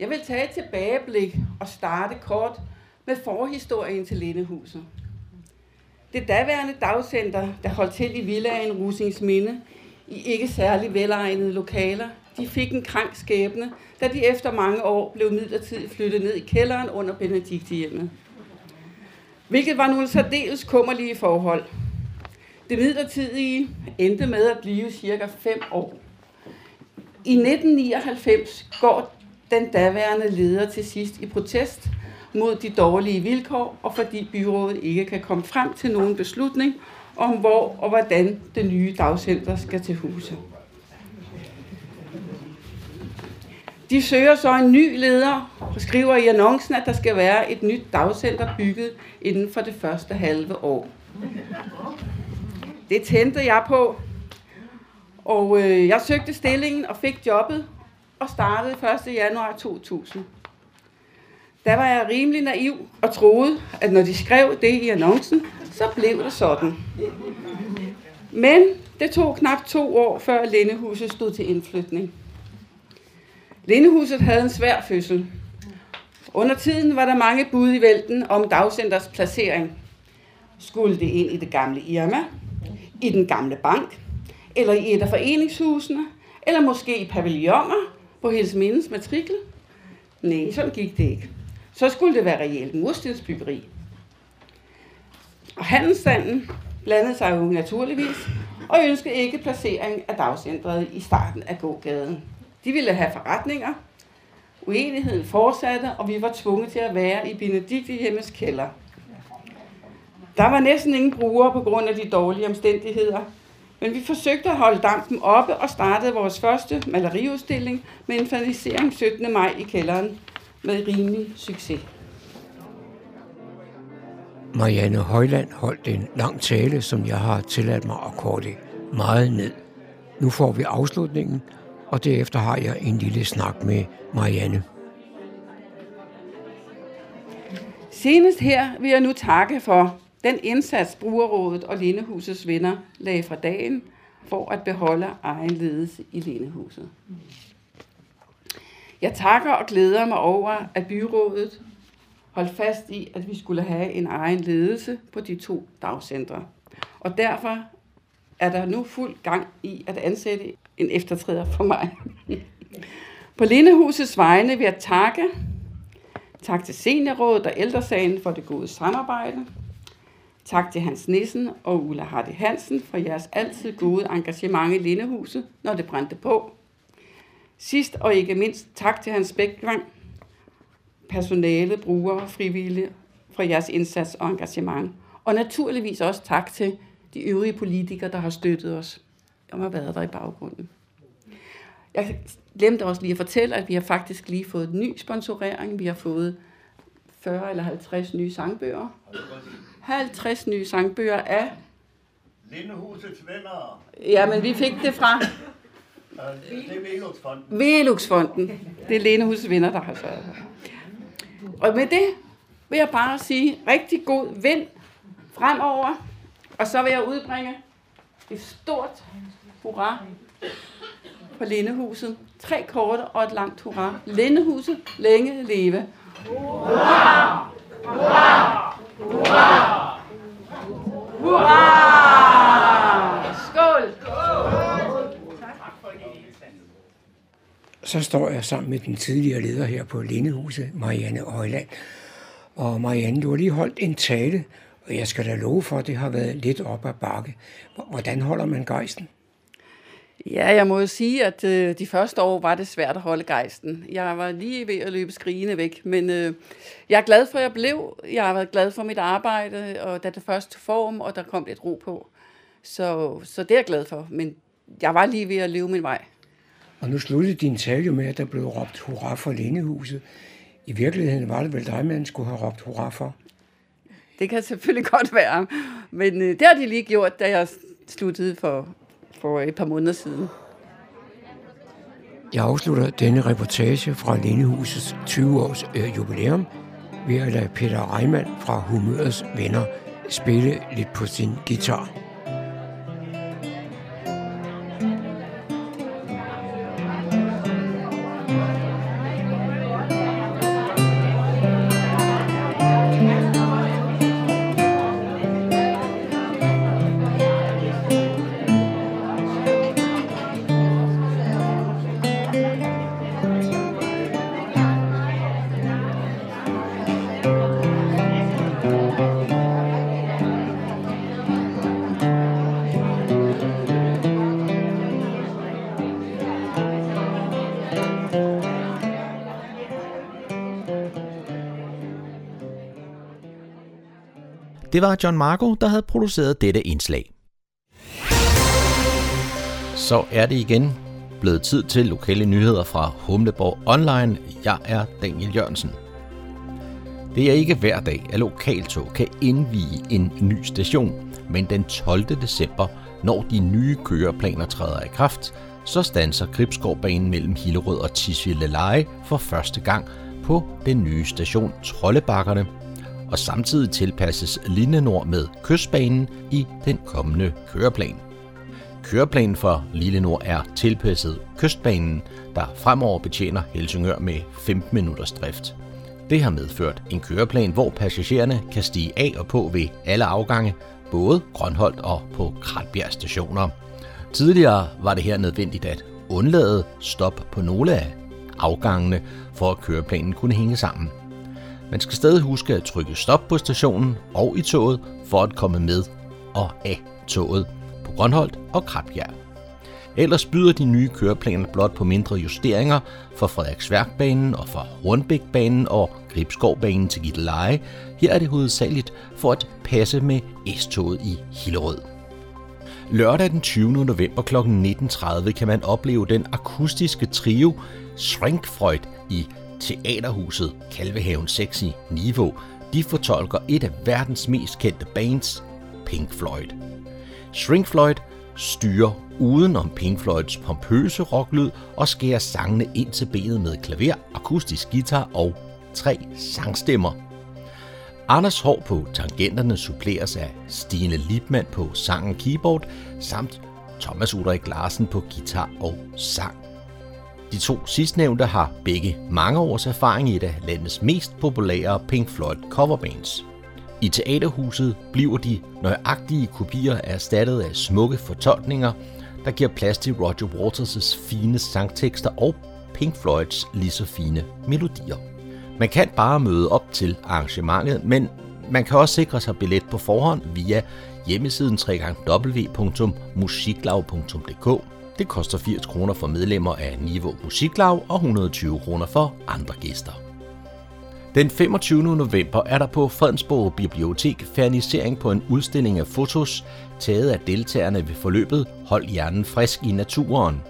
Jeg vil tage et tilbageblik og starte kort med forhistorien til Lindehuset. Det daværende dagcenter, der holdt til i villaen Rusingsminde i ikke særlig velegnede lokaler, de fik en krank skæbne, da de efter mange år blev midlertidigt flyttet ned i kælderen under Benedikterhjemmet. Hvilket var nogle særdeles kummerlige forhold. Det midlertidige endte med at blive cirka fem år. I nitten nioghalvfems går den daværende leder til sidst i protest mod de dårlige vilkår, og fordi byrådet ikke kan komme frem til nogen beslutning om, hvor og hvordan det nye dagcenter skal til huse. De søger så en ny leder og skriver i annoncen, at der skal være et nyt dagcenter bygget inden for det første halve år. Det tændte jeg på, Og øh, jeg søgte stillingen og fik jobbet og startede første januar to tusind. Der var jeg rimelig naiv og troede, at når de skrev det i annoncen, så blev det sådan. Men det tog knap to år, før Lindehuset stod til indflytning. Lindehuset havde en svær fødsel. Under tiden var der mange bud i vælten om dagcenters placering. Skulle det ind i det gamle Irma, i den gamle bank, eller i et af foreningshusene, eller måske i pavilloner på Helsmindes matrikel? Nej, sådan gik det ikke. Så skulle det være reelt murstensbyggeri. Og handelsstanden blandede sig jo naturligvis, og ønskede ikke placering af dagcentret i starten af gågaden. De ville have forretninger. Uenigheden fortsatte, og vi var tvunget til at være i Benedikte Hjemmes kælder. Der var næsten ingen brugere på grund af de dårlige omstændigheder, men vi forsøgte at holde dampen oppe og startede vores første maleriudstilling med en fernisering syttende maj i kælderen med rimelig succes. Marianne Højland holdt en lang tale, som jeg har tilladt mig at korte meget ned. Nu får vi afslutningen, og derefter har jeg en lille snak med Marianne. Senest her vil jeg nu takke for den indsats, Brugerrådet og Lindehusets venner lagde fra dagen for at beholde egen ledelse i Lindehuset. Jeg takker og glæder mig over, at byrådet holdt fast i, at vi skulle have en egen ledelse på de to dagcentre. Og derfor er der nu fuld gang i at ansætte en eftertræder for mig. På Lindehusets vegne vil jeg takke. Tak til Seniorrådet og Ældresagen for det gode samarbejde. Tak til Hans Nissen og Ulla Hardy Hansen for jeres altid gode engagement i Lindehuset, når det brændte på. Sidst og ikke mindst tak til Hans Bækvang, personale, brugere og frivillige for jeres indsats og engagement. Og naturligvis også tak til de øvrige politikere, der har støttet os og har været der i baggrunden. Jeg glemte også lige at fortælle, at vi har faktisk lige fået en ny sponsorering. Vi har fået fyrre eller halvtreds nye sangbøger. halvtreds nye sangbøger af Lindehusets venner. Ja, men vi fik det fra Veluxfonden. Det er Lindehusets venner, der har sørget. Og med det vil jeg bare sige rigtig god vind fremover. Og så vil jeg udbringe et stort hurra på Lindehuset. Tre korte og et langt hurra. Lindehuset, længe leve. Hurra! Hurra! Hurra! Hurra! Skål! Så står jeg sammen med den tidligere leder her på Lindehuset, Marianne Højland. Og Marianne, du har lige holdt en tale, og jeg skal da love for, at det har været lidt op ad bakke. Hvordan holder man gejsten? Ja, jeg må jo sige, at øh, de første år var det svært at holde gejsten. Jeg var lige ved at løbe skrigende væk, men øh, jeg er glad for, at jeg blev. Jeg har været glad for mit arbejde, og da det først tog form, og der kom lidt ro på. Så, så det er jeg glad for, men jeg var lige ved at løbe min vej. Og nu sluttede din tale med, at der blev råbt hurra for Lindehuset. I virkeligheden var det vel dig, man skulle have råbt hurra for? Det kan selvfølgelig godt være, men øh, det har de lige gjort, da jeg sluttede for... for et par måneder siden. Jeg afslutter denne reportage fra Lindehusets tyve års øh, jubilæum ved at lade Peter Reimann fra Humørets Venner spille lidt på sin guitar. Det var John Marco, der havde produceret dette indslag. Så er det igen blevet tid til lokale nyheder fra Humleborg Online. Jeg er Daniel Jørgensen. Det er ikke hver dag, at lokaltog kan indvige en ny station, men den tolvte december når de nye køreplaner træder i kraft, så standser Gribskovbanen mellem Hillerød og Tisvildeleje for første gang på den nye station Troldebakkerne, og samtidig tilpasses Lillenord med Kystbanen i den kommende køreplan. Køreplanen for Lillenord er tilpasset Kystbanen, der fremover betjener Helsingør med femten minutters drift. Det har medført en køreplan, hvor passagererne kan stige af og på ved alle afgange, både Grønholdt og på Kratbjerg stationer. Tidligere var det her nødvendigt at undlade stop på nogle af afgangene, for at køreplanen kunne hænge sammen. Man skal stadig huske at trykke stop på stationen og i toget for at komme med og af toget på Grønholdt og Kratbjerg. Ellers byder de nye køreplaner blot på mindre justeringer for Frederiksværkbanen og for Rundbækbanen og Gribskovbanen til Gilleleje. Her er det hovedsageligt for at passe med S-toget i Hillerød. Lørdag den tyvende november kl. nitten tredive kan man opleve den akustiske trio Shrinkfreud i Teaterhuset Kalvehaven seks i Niveau. De fortolker et af verdens mest kendte bands, Pink Floyd. Shrinkfreud styrer uden om Pink Floyds pompøse rocklyd og skærer sangene ind til benet med klaver, akustisk guitar og tre sangstemmer. Anders Hår på tangenterne suppleres af Stine Lipmann på sang og keyboard, samt Thomas Ulrik Larsen på guitar og sang. De to sidstnævnte har begge mange års erfaring i et af landets mest populære Pink Floyd coverbands. I Teaterhuset bliver de nøjagtige kopier erstattet af smukke fortolkninger, der giver plads til Roger Waters' fine sangtekster og Pink Floyds lige så fine melodier. Man kan bare møde op til arrangementet, men man kan også sikre sig billet på forhånd via hjemmesiden w w w punktum musiklag punktum d k. Det koster firs kroner for medlemmer af Niveau Musiklag og et hundrede og tyve kroner for andre gæster. Den femogtyvende november er der på Fredensborg Bibliotek fernisering på en udstilling af fotos, taget af deltagerne ved forløbet Hold hjernen frisk i naturen.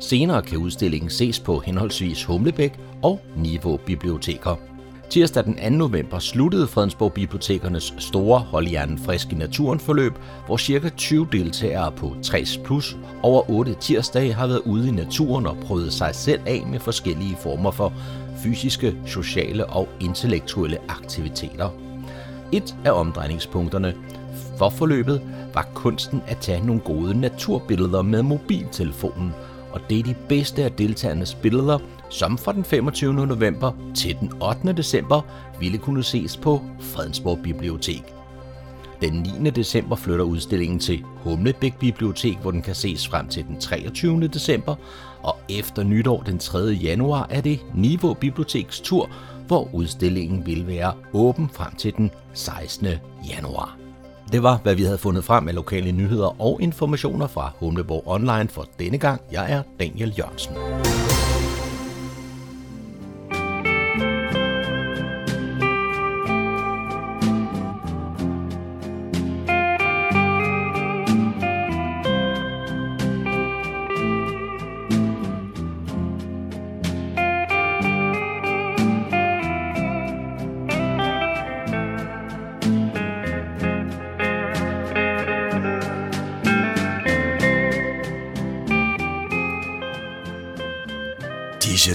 Senere kan udstillingen ses på henholdsvis Humlebæk og Nivå Biblioteker. Tirsdag den anden november sluttede Fredensborg Bibliotekernes store Hold hjernen frisk i naturen forløb, hvor ca. tyve deltagere på tres plus over otte tirsdage har været ude i naturen og prøvet sig selv af med forskellige former for fysiske, sociale og intellektuelle aktiviteter. Et af omdrejningspunkterne for forløbet var kunsten at tage nogle gode naturbilleder med mobiltelefonen, og det er de bedste af deltagernes billeder, som fra den femogtyvende november til den ottende december ville kunne ses på Fredensborg Bibliotek. Den niende december flytter udstillingen til Humlebæk Bibliotek, hvor den kan ses frem til den treogtyvende december, og efter nytår den tredje januar er det Niveau Biblioteks tur, hvor udstillingen vil være åben frem til den sekstende januar. Det var, hvad vi havde fundet frem af lokale nyheder og informationer fra Humleborg Online for denne gang. Jeg er Daniel Jørgensen. Disse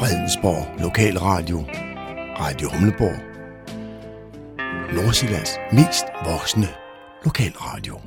Fredensborg Lokalradio, Radio Hundeborg, Nordsjællands mest voksne lokalradio.